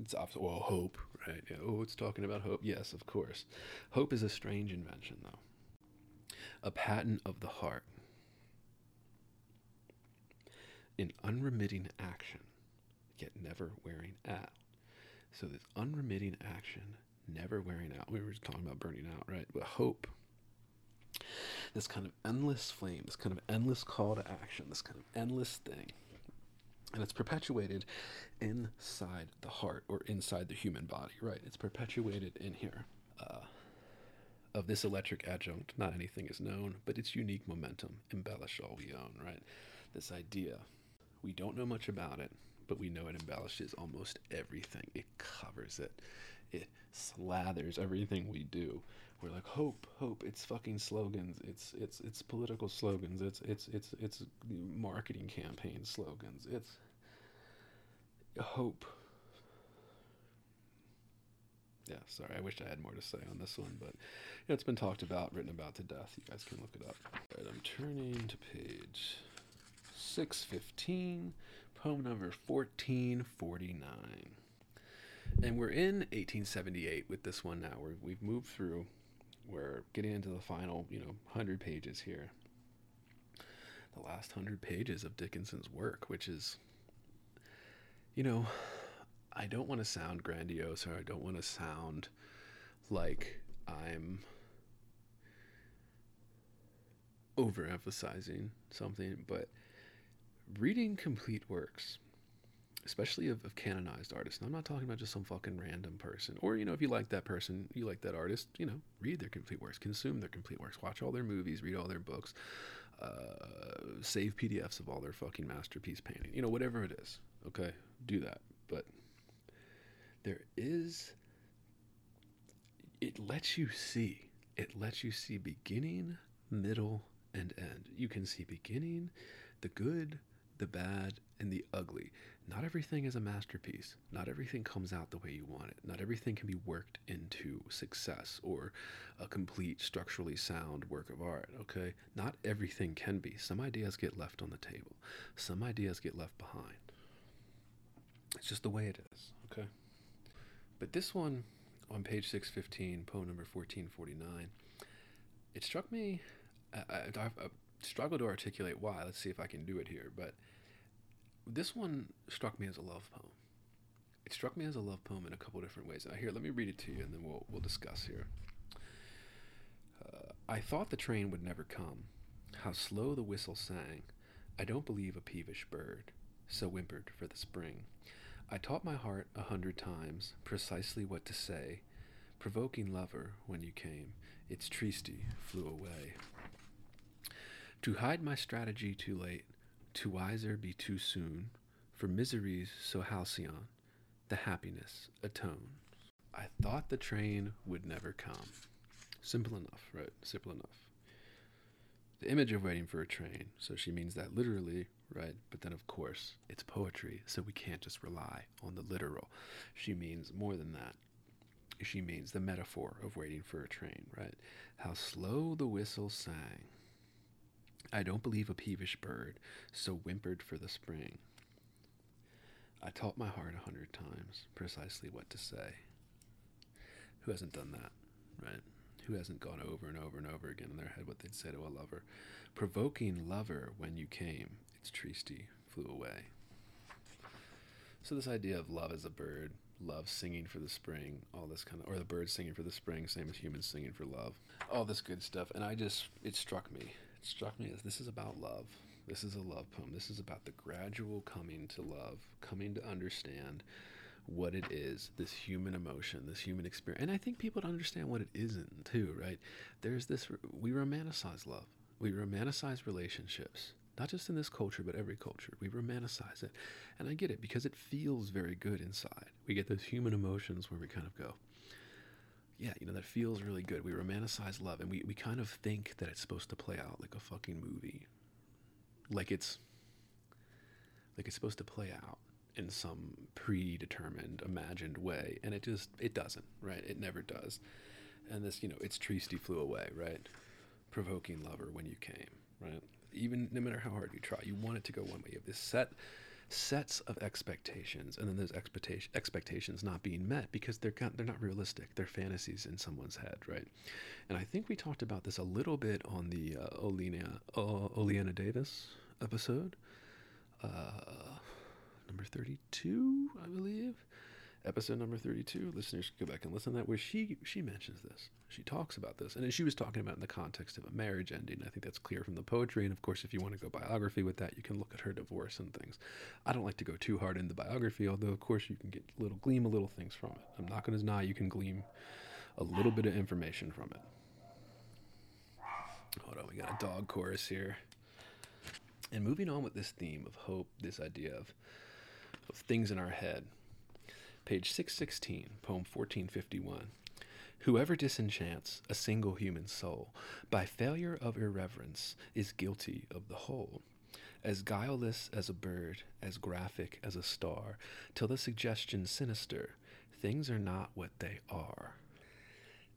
It's obviously, well, hope, right? Yeah, oh, it's talking about hope. Yes, of course. Hope is a strange invention, though. A patent of the heart, in unremitting action, yet never wearing out. So this unremitting action, never wearing out. We were just talking about burning out, right? But hope, this kind of endless flame, this kind of endless call to action, this kind of endless thing. And it's perpetuated inside the heart, or inside the human body, right? It's perpetuated in here. Of this electric adjunct, not anything is known, but its unique momentum embellish all we own, right? This idea, we don't know much about it, but we know it embellishes almost everything. It covers it. it slathers everything we do. We're like, hope, it's fucking slogans, it's political slogans, it's marketing campaign slogans, it's hope. Yeah, sorry, I wish I had more to say on this one, but you know, it's been talked about, written about to death. You guys can look it up. All right, I'm turning to page 615, poem number 1449. And we're in 1878 with this one now. We've moved through. We're getting into the final, 100 pages here. The last 100 pages of Dickinson's work, which is, I don't want to sound grandiose, or I don't want to sound like I'm overemphasizing something, but reading complete works, especially of canonized artists, and I'm not talking about just some fucking random person, or, if you like that person, you like that artist, read their complete works, consume their complete works, watch all their movies, read all their books, save PDFs of all their fucking masterpiece painting, whatever it is, okay, do that. But it lets you see beginning, middle, and end. You can see beginning, the good, the bad, and the ugly. Not everything is a masterpiece. Not everything comes out the way you want it. Not everything can be worked into success or a complete structurally sound work of art, okay? Not everything can be. Some ideas get left on the table. Some ideas get left behind. It's just the way it is, okay? But this one, on page 615, poem number 1449, it struck me, I struggled to articulate why, let's see if I can do it here, but this one struck me as a love poem. It struck me as a love poem in a couple different ways. Now here, let me read it to you, and then we'll discuss here. I thought the train would never come. How slow the whistle sang. I don't believe a peevish bird so whimpered for the spring. I taught my heart 100 times precisely what to say. Provoking lover, when you came, its treaty flew away. To hide my strategy too late, to wiser be too soon, for miseries so halcyon, the happiness atone. I thought the train would never come. Simple enough, right? Simple enough. The image of waiting for a train, so she means that literally, right? But then, of course, it's poetry, so we can't just rely on the literal. She means more than that. She means the metaphor of waiting for a train, right? How slow the whistle sang. I don't believe a peevish bird so whimpered for the spring. I taught my heart 100 times precisely what to say. Who hasn't done that, right? Who hasn't gone over and over and over again in their head what they'd say to a lover? Provoking lover, when you came, its treaty flew away. So this idea of love as a bird, love singing for the spring, all this kind of, or the bird singing for the spring, same as humans singing for love, all this good stuff. And it struck me. It struck me as this is about love. This is a love poem. This is about the gradual coming to love, coming to understand what it is, this human emotion, this human experience. And I think people don't understand what it isn't too, right? There's this, we romanticize love. We romanticize relationships, not just in this culture, but every culture. We romanticize it. And I get it, because it feels very good inside. We get those human emotions where we kind of go, yeah, that feels really good. We romanticize love, and we kind of think that it's supposed to play out like a fucking movie. Like it's supposed to play out in some predetermined, imagined way, and it doesn't, right? It never does. And this, its treaty flew away, right? Provoking lover when you came, right? Even no matter how hard you try, you want it to go one way. You have this sets of expectations, and then those expectations not being met because they're not realistic. They're fantasies in someone's head, right? And I think we talked about this a little bit on the Olena Davis episode, number 32, I believe. Episode number 32, listeners can go back and listen to that, where she mentions this. She talks about this, and she was talking about it in the context of a marriage ending. I think that's clear from the poetry, and of course, if you want to go biography with that, you can look at her divorce and things. I don't like to go too hard into biography, although of course you can get glean little things from it. I'm not going to deny you can glean a little bit of information from it. Hold on, we got a dog chorus here. And moving on with this theme of hope, this idea of things in our head. page 616, poem 1451. Whoever disenchants a single human soul by failure of irreverence is guilty of the whole. As guileless as a bird, as graphic as a star, till the suggestion sinister, things are not what they are.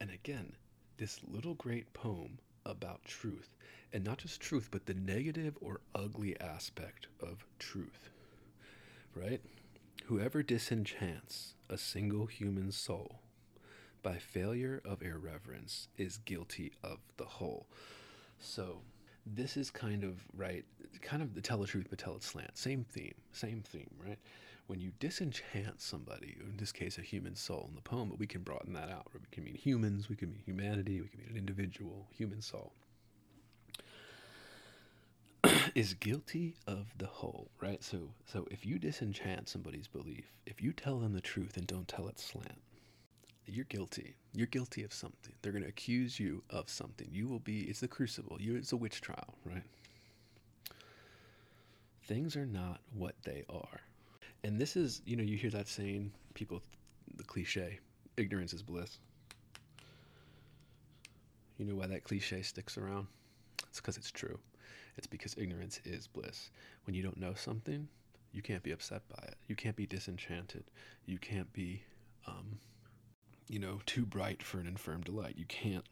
And again, this little great poem about truth, and not just truth, but the negative or ugly aspect of truth, right? Whoever disenchants a single human soul by failure of irreverence is guilty of the whole. So this is kind of, right, kind of the tell the truth but tell it slant. Same theme, right? When you disenchant somebody, in this case a human soul in the poem, but we can broaden that out. We can mean humans, we can mean humanity, we can mean an individual, human soul. Is guilty of the whole, right? So if you disenchant somebody's belief, if you tell them the truth and don't tell it slant, you're guilty. You're guilty of something. They're going to accuse you of something. You will be, it's the crucible. It's a witch trial, right? Things are not what they are. And this is, you know, you hear that saying, people, the cliche, ignorance is bliss. You know why that cliche sticks around? It's because it's true. It's because ignorance is bliss. When you don't know something, you can't be upset by it. You can't be disenchanted. You can't be, too bright for an infirm delight. You can't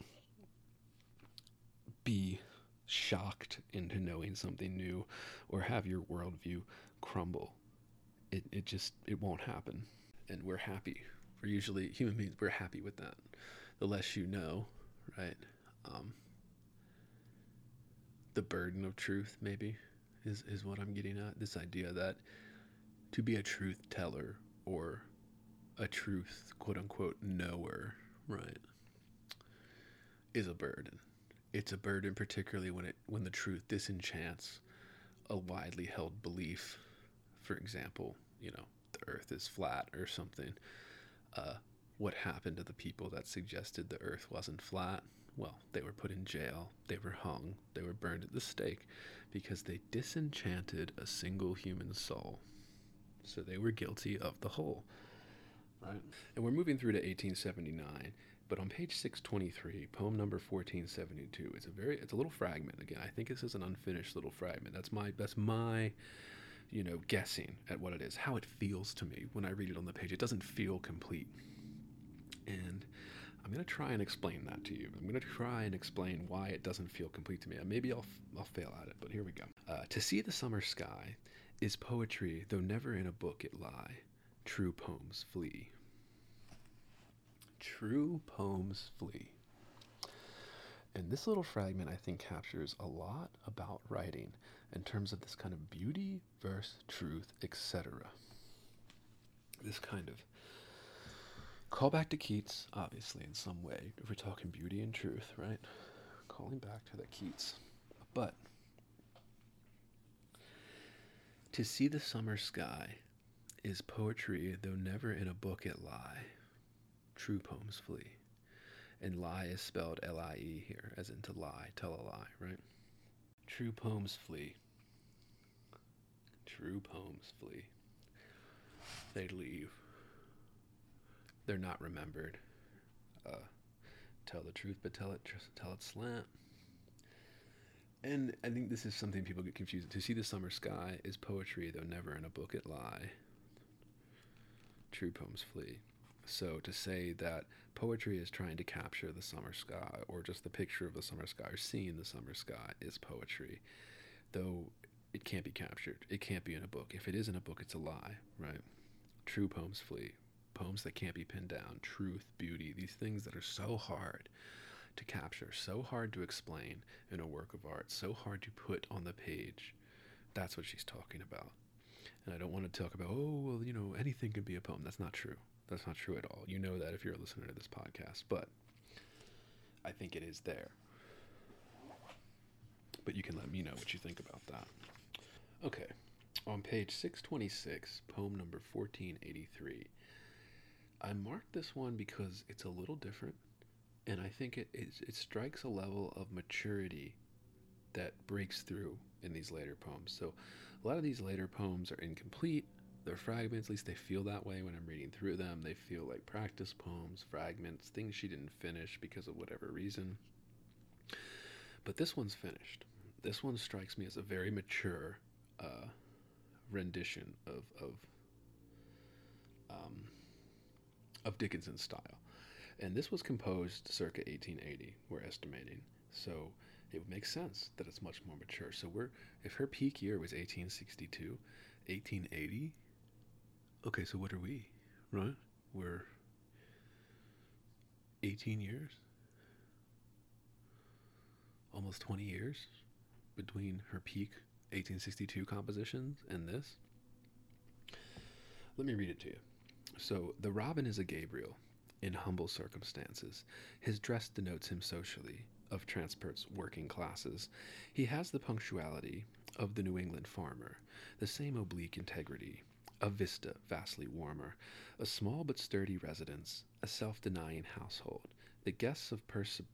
be shocked into knowing something new or have your worldview crumble. It won't happen. And we're happy. We're usually, human beings, we're happy with that. The less you know, right? The burden of truth, maybe, is what I'm getting at. This idea that to be a truth teller or a truth, quote-unquote, knower, right, is a burden. It's a burden particularly when the truth disenchants a widely held belief. For example, the earth is flat or something. What happened to the people that suggested the earth wasn't flat? Well, they were put in jail, they were hung, they were burned at the stake because they disenchanted a single human soul. So they were guilty of the whole. Right. And we're moving through to 1879, but on page 623, poem number 1472, it's a little fragment. Again, I think this is an unfinished little fragment. That's my guessing at what it is, how it feels to me when I read it on the page. It doesn't feel complete. And I'm going to try and explain that to you. I'm going to try and explain why it doesn't feel complete to me. Maybe I'll fail at it, but here we go. To see the summer sky is poetry, though never in a book it lie. True poems flee. True poems flee. And this little fragment, I think, captures a lot about writing in terms of this kind of beauty versus truth, etc. This kind of callback to Keats, obviously, in some way, if we're talking beauty and truth, right? Calling back to the Keats. But to see the summer sky is poetry, though never in a book it lie. True poems flee. And lie is spelled L-I-E here, as in to lie, tell a lie, right? True poems flee. True poems flee. They leave. They're not remembered. Tell the truth, but tell it slant. And I think this is something people get confused. To see the summer sky is poetry, though never in a book it lie. True poems flee. So to say that poetry is trying to capture the summer sky, or just the picture of the summer sky, or seeing the summer sky, is poetry, though it can't be captured. It can't be in a book. If it is in a book, it's a lie, right? True poems flee. Poems that can't be pinned down. Truth, beauty, these things that are so hard to capture, so hard to explain in a work of art, so hard to put on the page. That's what she's talking about. And I don't want to talk about, anything can be a poem. That's not true. That's not true at all. You know that if you're a listener to this podcast, but I think it is there. But you can let me know what you think about that. Okay. On page 626, poem number 1483. I marked this one because it's a little different, and I think it strikes a level of maturity that breaks through in these later poems. So a lot of these later poems are incomplete, their fragments, at least they feel that way when I'm reading through them. They feel like practice poems, fragments, things she didn't finish because of whatever reason. But this one's finished. This one strikes me as a very mature rendition of Dickinson's style. And this was composed circa 1880, we're estimating. So it would make sense that it's much more mature. So if her peak year was 1862, 1880, okay, so what are we, right? We're 18 years, almost 20 years between her peak 1862 compositions and this. Let me read it to you. So, the robin is a Gabriel in humble circumstances. His dress denotes him socially of transport's working classes. He has the punctuality of the New England farmer, the same oblique integrity, a vista vastly warmer, a small but sturdy residence, a self-denying household, the guests of Persipacity.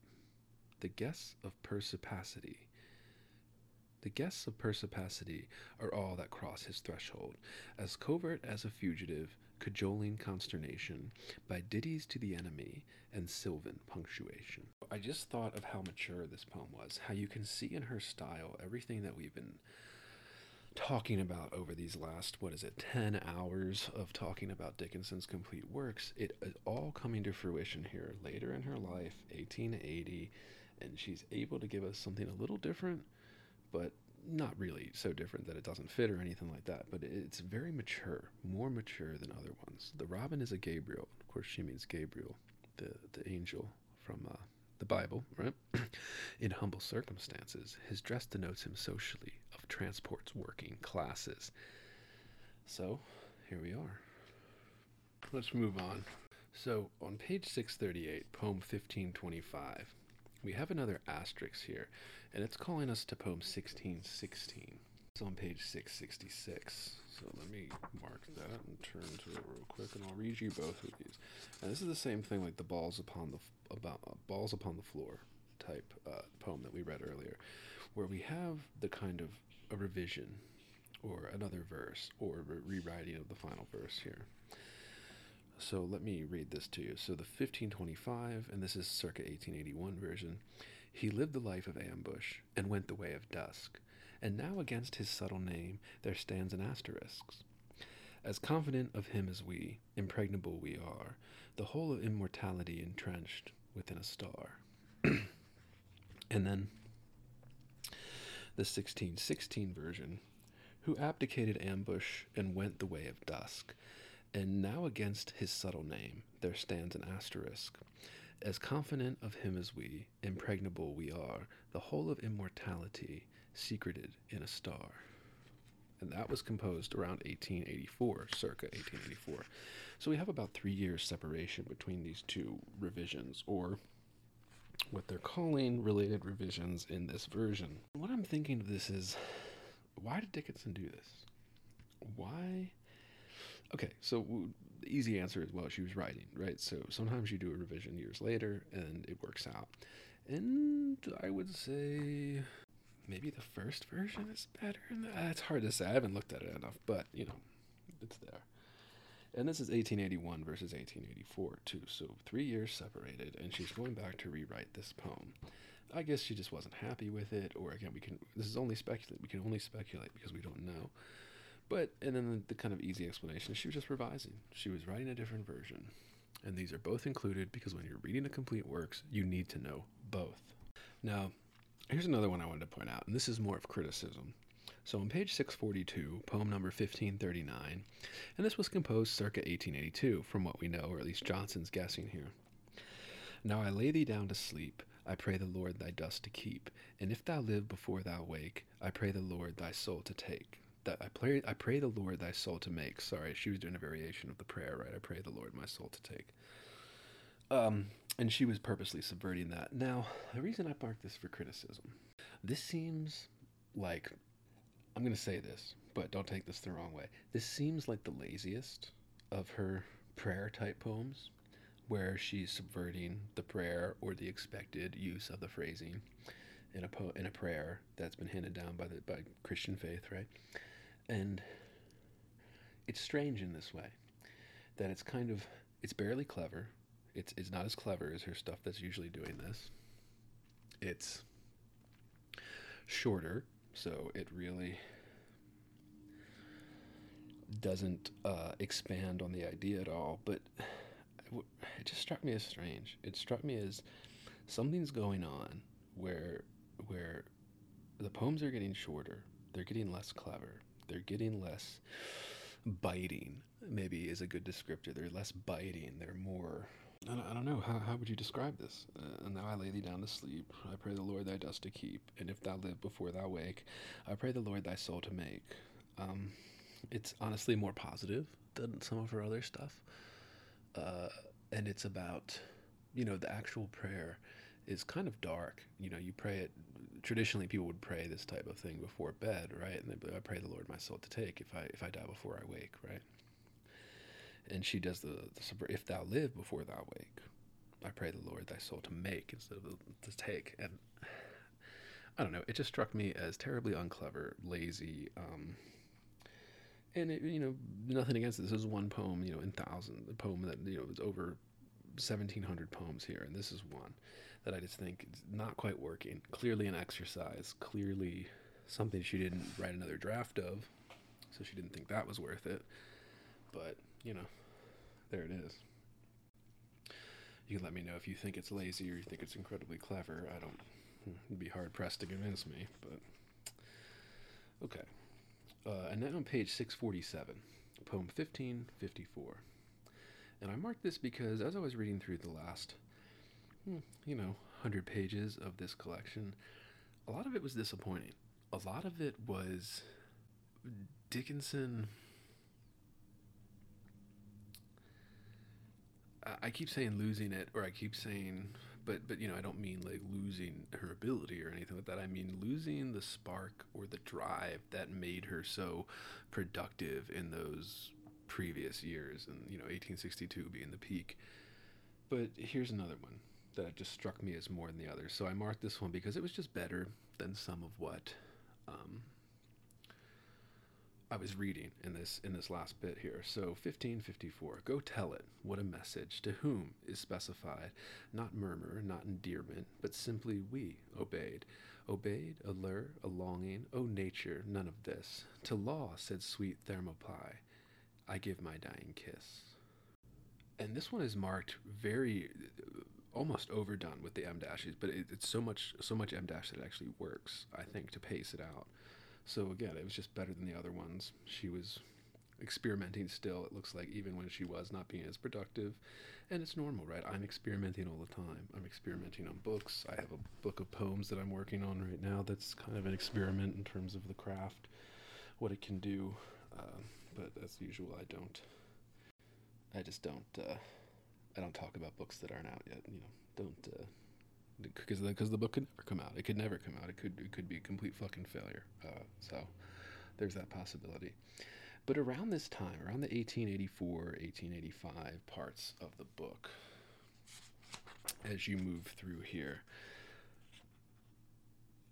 The guests of Persipacity are all that cross his threshold, as covert as a fugitive, cajoling consternation by ditties to the enemy and sylvan punctuation. I just thought of how mature this poem was, how you can see in her style everything that we've been talking about over these last, 10 hours of talking about Dickinson's complete works. It is all coming to fruition here later in her life, 1880, and she's able to give us something a little different, but not really so different that it doesn't fit or anything like that. But it's very mature, more mature than other ones. The robin is a Gabriel. Of course, she means Gabriel, the angel from the Bible, right? In humble circumstances, his dress denotes him socially of transport's working classes. So, here we are. Let's move on. So, on page 638, poem 1525, we have another asterisk here, and it's calling us to poem 1616. It's on page 666. So let me mark that and turn to it real quick, and I'll read you both of these. And this is the same thing like the balls upon the floor type poem that we read earlier, where we have the kind of a revision or another verse or rewriting of the final verse here. So let me read this to you. So the 1525, and this is circa 1881 version, he lived the life of ambush and went the way of dusk, and now against his subtle name there stands an asterisk. As confident of him as we, impregnable we are, the whole of immortality entrenched within a star. And then the 1616 version, who abdicated ambush and went the way of dusk, and now against his subtle name there stands an asterisk. As confident of him as we, impregnable we are, the whole of immortality secreted in a star. And that was composed around 1884, circa 1884. So we have about 3 years separation between these two revisions, or what they're calling related revisions in this version. What I'm thinking of this is, why did Dickinson do this? Why? Okay, so the easy answer is, well, she was writing, right? So sometimes you do a revision years later, and it works out. And I would say maybe the first version is better. It's hard to say. I haven't looked at it enough, but, you know, it's there. And this is 1881 versus 1884, too. So 3 years separated, and she's going back to rewrite this poem. I guess she just wasn't happy with it, or again, this is only speculate. We can only speculate because we don't know. But, and then the kind of easy explanation, she was just revising. She was writing a different version. And these are both included because when you're reading the complete works, you need to know both. Now, here's another one I wanted to point out, and this is more of criticism. So on page 642, poem number 1539, and this was composed circa 1882 from what we know, or at least Johnson's guessing here. Now I lay thee down to sleep, I pray the Lord thy dust to keep, and if thou live before thou wake, I pray the Lord thy soul to take. I pray the Lord thy soul to make. Sorry, she was doing a variation of the prayer, right? I pray the Lord my soul to take. And she was purposely subverting that. Now, the reason I marked this for criticism, this seems like, I'm going to say this, but don't take this the wrong way. This seems like the laziest of her prayer type poems, where she's subverting the prayer or the expected use of the phrasing in a prayer that's been handed down by Christian faith, right? And It's strange in this way, that it's kind of, it's barely clever. It's not as clever as her stuff that's usually doing this. It's shorter, so it really doesn't expand on the idea at all, but it just struck me as strange. It struck me as something's going on where the poems are getting shorter, they're getting less clever, they're getting less biting, maybe is a good descriptor. They're less biting, they're more... I don't know, how would you describe this? And now I lay thee down to sleep, I pray the Lord thy dust to keep, and if thou live before thou wake, I pray the Lord thy soul to make. It's honestly more positive than some of her other stuff. And it's about, you know, the actual prayer is kind of dark. You know, you pray it, traditionally people would pray this type of thing before bed, right? And they'd be like, I pray the Lord my soul to take if I die before I wake, right? And she does the if thou live before thou wake, I pray the Lord thy soul to make instead of to take. And I don't know, it just struck me as terribly unclever, lazy, and it, you know, nothing against it. This is one poem, you know, in thousands, a poem that, you know, is over 1,700 poems here, and this is one that I just think is not quite working. Clearly an exercise, clearly something she didn't write another draft of, so she didn't think that was worth it. But, you know, there it is. You can let me know if you think it's lazy or you think it's incredibly clever. It'd be hard-pressed to convince me, but... Okay. And then on page 647, poem 1554. And I marked this because as I was reading through the last, 100 pages of this collection, a lot of it was disappointing. A lot of it was Dickinson... I keep saying losing it, or I keep saying, but you know, I don't mean like losing her ability or anything like that. I mean losing the spark or the drive that made her so productive in those previous years, and, you know, 1862 being the peak. But here's another one that just struck me as more than the others. So I marked this one because it was just better than some of what I was reading in this last bit here. So 1554, go tell it, what a message, to whom is specified, not murmur, not endearment, but simply we, obeyed, allure, a longing, O nature, none of this, to law, said sweet Thermopylae, I give my dying kiss. And this one is marked very, almost overdone with the M dashes, but it's so much M dash that it actually works, I think, to pace it out. So again, it was just better than the other ones. She was experimenting still, it looks like, even when she was not being as productive. And it's normal, right? I'm experimenting all the time. I'm experimenting on books. I have a book of poems that I'm working on right now that's kind of an experiment in terms of the craft, what it can do. But as usual, I just don't talk about books that aren't out yet, you know, because the book could never come out. It could never come out. It could be a complete fucking failure. So there's that possibility. But around this time, around the 1884, 1885 parts of the book, as you move through here,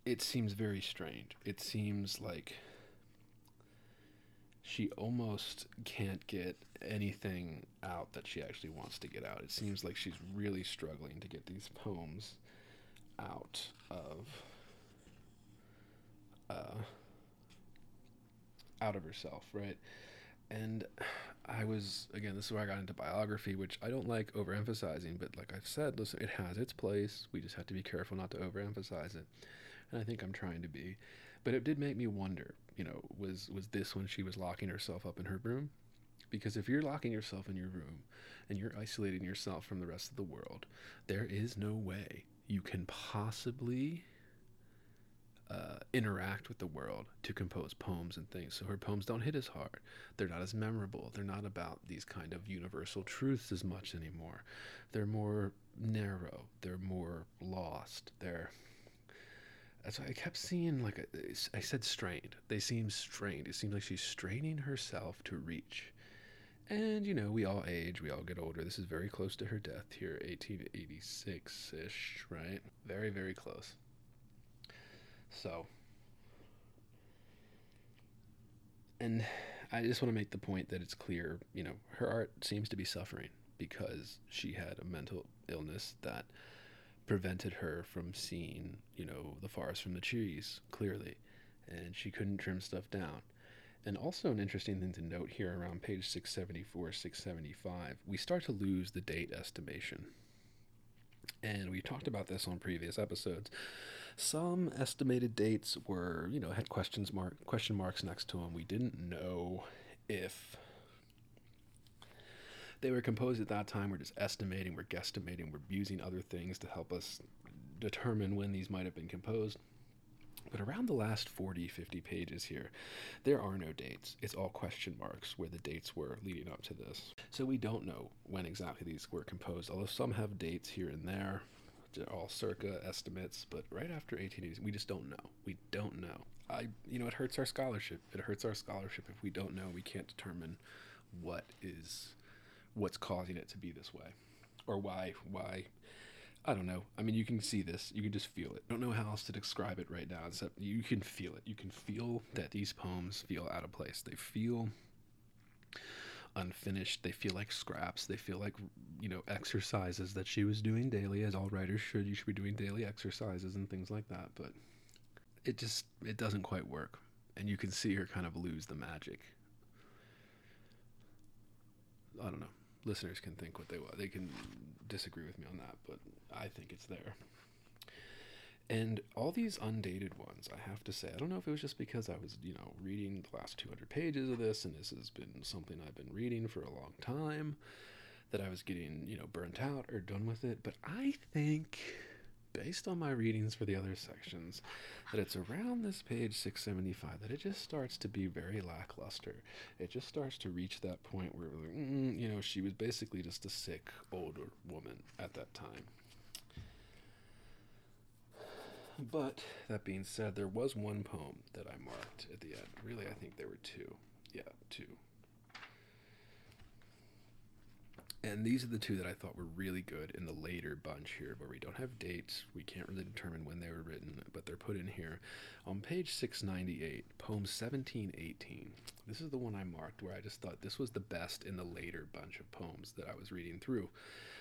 it seems very strange. It seems like she almost can't get anything out that she actually wants to get out. It seems like she's really struggling to get these poems out of herself, right? And I was, again, this is where I got into biography, which I don't like overemphasizing, but like I've said, listen, it has its place. We just have to be careful not to overemphasize it. And I think I'm trying to be. But it did make me wonder, you know, was this when she was locking herself up in her room? Because if you're locking yourself in your room and you're isolating yourself from the rest of the world, there is no way you can possibly interact with the world to compose poems and things. So her poems don't hit as hard. They're not as memorable. They're not about these kind of universal truths as much anymore. They're more narrow. They're more lost. That's why I kept seeing, I said strained. They seem strained. It seems like she's straining herself to reach. And, you know, we all age, we all get older. This is very close to her death here, 1886-ish, right? Very, very close. So, And I just want to make the point that it's clear, you know, her art seems to be suffering because she had a mental illness that prevented her from seeing, you know, the forest from the trees clearly, and she couldn't trim stuff down. And also an interesting thing to note here around page 674, 675, we start to lose the date estimation. And we talked about this on previous episodes. Some estimated dates were, you know, had question marks next to them. We didn't know if they were composed at that time. We're just estimating, we're guesstimating, we're using other things to help us determine when these might have been composed. But around the last 40, 50 pages here, there are no dates. It's all question marks where the dates were leading up to this. So we don't know when exactly these were composed, although some have dates here and there. They're all circa estimates, but right after 1880s, we just don't know. We don't know. It hurts our scholarship. It hurts our scholarship if we don't know. We can't determine what's causing it to be this way, or why. I don't know. I mean, you can see this. You can just feel it. I don't know how else to describe it right now, except you can feel it. You can feel that these poems feel out of place. They feel unfinished. They feel like scraps. They feel like, you know, exercises that she was doing daily, as all writers should. You should be doing daily exercises and things like that, but it doesn't quite work. And you can see her kind of lose the magic. I don't know. Listeners can think what they want. They can disagree with me on that, but I think it's there. And all these undated ones, I have to say, I don't know if it was just because I was, you know, reading the last 200 pages of this, and this has been something I've been reading for a long time, that I was getting, you know, burnt out or done with it, but I think, based on my readings for the other sections, that it's around this page 675 that it just starts to be very lackluster. It just starts to reach that point where, you know, she was basically just a sick older woman at that time. But that being said, there was one poem that I marked at the end. Really, I think there were two. Yeah, two. And these are the two that I thought were really good in the later bunch here, where we don't have dates, we can't really determine when they were written, but they're put in here. On page 698, poem 1718, this is the one I marked where I just thought this was the best in the later bunch of poems that I was reading through.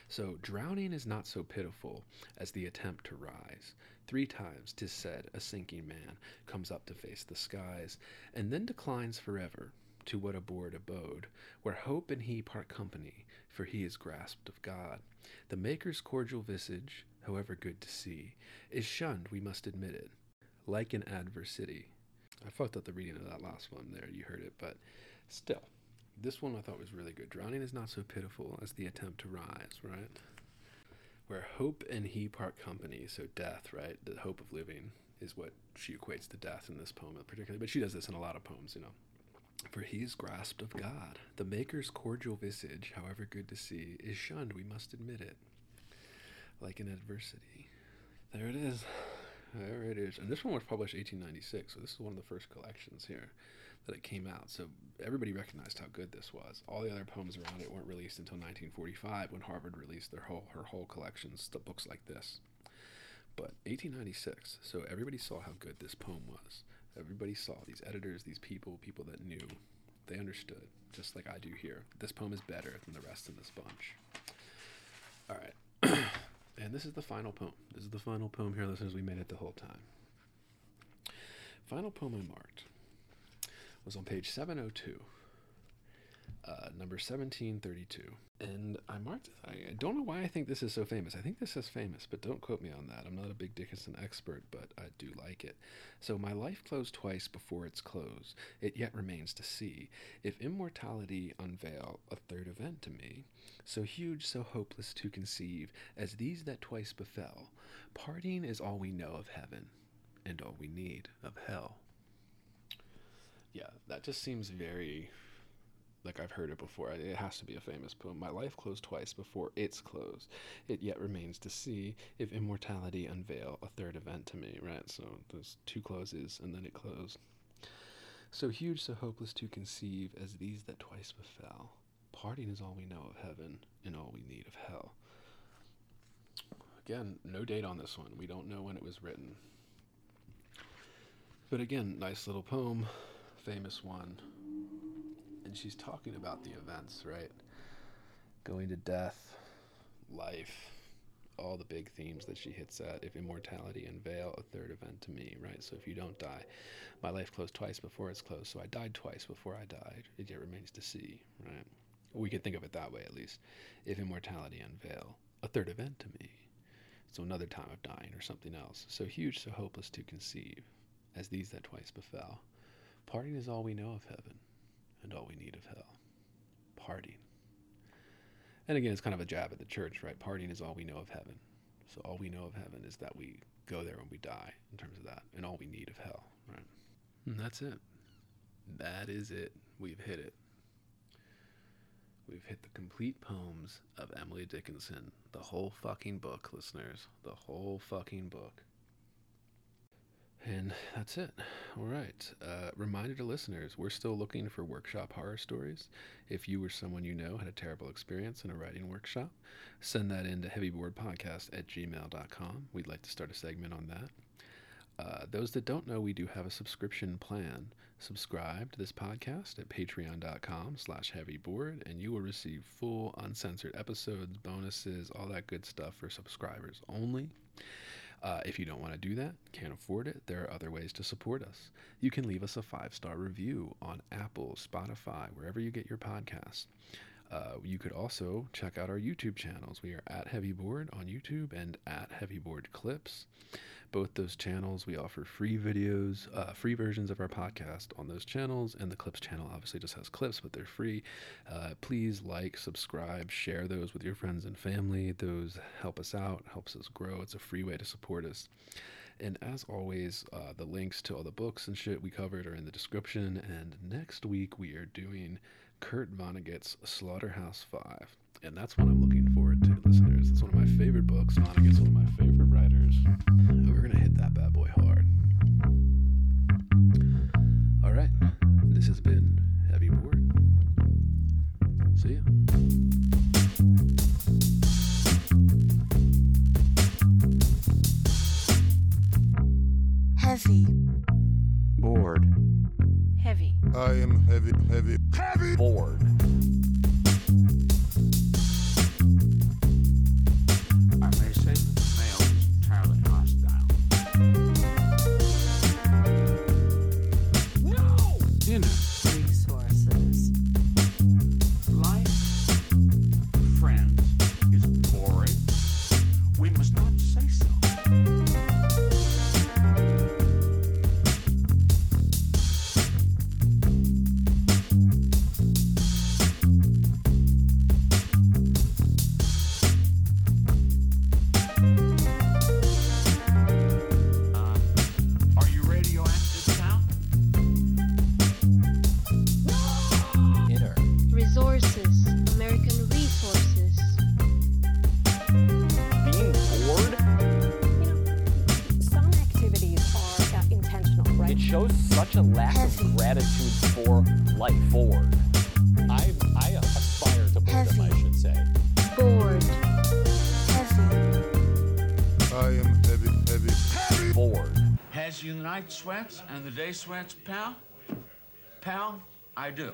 So, drowning is not so pitiful as the attempt to rise. 3 times, 'tis said, a sinking man comes up to face the skies, and then declines forever. To what a bored abode, where hope and he part company, for he is grasped of God. The maker's cordial visage, however good to see, is shunned, we must admit it, like an adversity. I fucked up the reading of that last one there, you heard it, but still, this one I thought was really good. Drowning is not so pitiful as the attempt to rise, right? Where hope and he part company, so death, right? The hope of living is what she equates to death in this poem particularly, but she does this in a lot of poems, you know. For he is grasped of God. The maker's cordial visage, however good to see, is shunned, we must admit it, like an adversity. There it is. There it is. And this one was published 1896, so this is one of the first collections here that it came out. So everybody recognized how good this was. All the other poems around it weren't released until 1945 when Harvard released her whole collections to books like this. But 1896, so everybody saw how good this poem was. Everybody saw these editors, these people that knew. They understood, just like I do here. This poem is better than the rest in this bunch. All right. And this is the final poem. This is the final poem here, listeners. We made it the whole time. Final poem I marked was on page 702, number 1732. And I marked, I don't know why I think this is so famous. I think this says famous, but don't quote me on that. I'm not a big Dickinson expert, but I do like it. So my life closed twice before its close. It yet remains to see. If immortality unveil a third event to me, so huge, so hopeless to conceive, as these that twice befell, parting is all we know of heaven, and all we need of hell. Yeah, that just seems very... like I've heard it before. It has to be a famous poem. My life closed twice before its close. It yet remains to see if immortality unveil a third event to me, right? So there's two closes and then it closed. So huge, so hopeless to conceive as these that twice befell. Parting is all we know of heaven and all we need of hell. Again, no date on this one. We don't know when it was written. But again, nice little poem, famous one. and she's talking about the events, right? Going to death, life, all the big themes that she hits at. If immortality unveil a third event to me, right? So if you don't die, my life closed twice before it's closed, so I died twice before I died, it yet remains to see, right? We could think of it that way, at least. If immortality unveil a third event to me, so another time of dying or something else, so huge, so hopeless to conceive, as these that twice befell. Parting is all we know of heaven, and all we need of hell. Parting. And again, it's kind of a jab at the church, right? Parting is all we know of heaven. So all we know of heaven is that we go there when we die, in terms of that, and all we need of hell, right? And that's it. That is it. We've hit it. We've hit the complete poems of Emily Dickinson. The whole fucking book, listeners. The whole fucking book. And that's it. All right. Reminder to listeners, we're still looking for workshop horror stories. If you or someone you know had a terrible experience in a writing workshop, send that in to heavyboardpodcast@gmail.com. We'd like to start a segment on that. Those that don't know, we do have a subscription plan. Subscribe to this podcast at patreon.com/heavybored, and you will receive full uncensored episodes, bonuses, all that good stuff for subscribers only. If you don't want to do that, can't afford it, there are other ways to support us. You can leave us a 5-star review on Apple, Spotify, wherever you get your podcasts. You could also check out our YouTube channels. We are at Heavy Bored on YouTube and at Heavy Bored Clips. Both those channels, we offer free videos, free versions of our podcast on those channels, and the Clips channel obviously just has clips, but they're free. Please like, subscribe, share those with your friends and family. Those help us out, helps us grow. It's a free way to support us. And as always, the links to all the books and shit we covered are in the description. And next week we are doing Kurt Vonnegut's Slaughterhouse-Five, and that's what I'm looking forward to, listeners. It's one of my favorite books. Vonnegut's one of my favorite writers. We're gonna hit that bad boy hard. All right, this has been Heavy Bored. See ya. Heavy Bored. Heavy. I am heavy, heavy, heavy bored. I may say that the male is entirely hostile. No! Dinner. Resources. Life. Friends. Is boring. We must not say so. Sweats and the day sweats, pal? Pal, I do.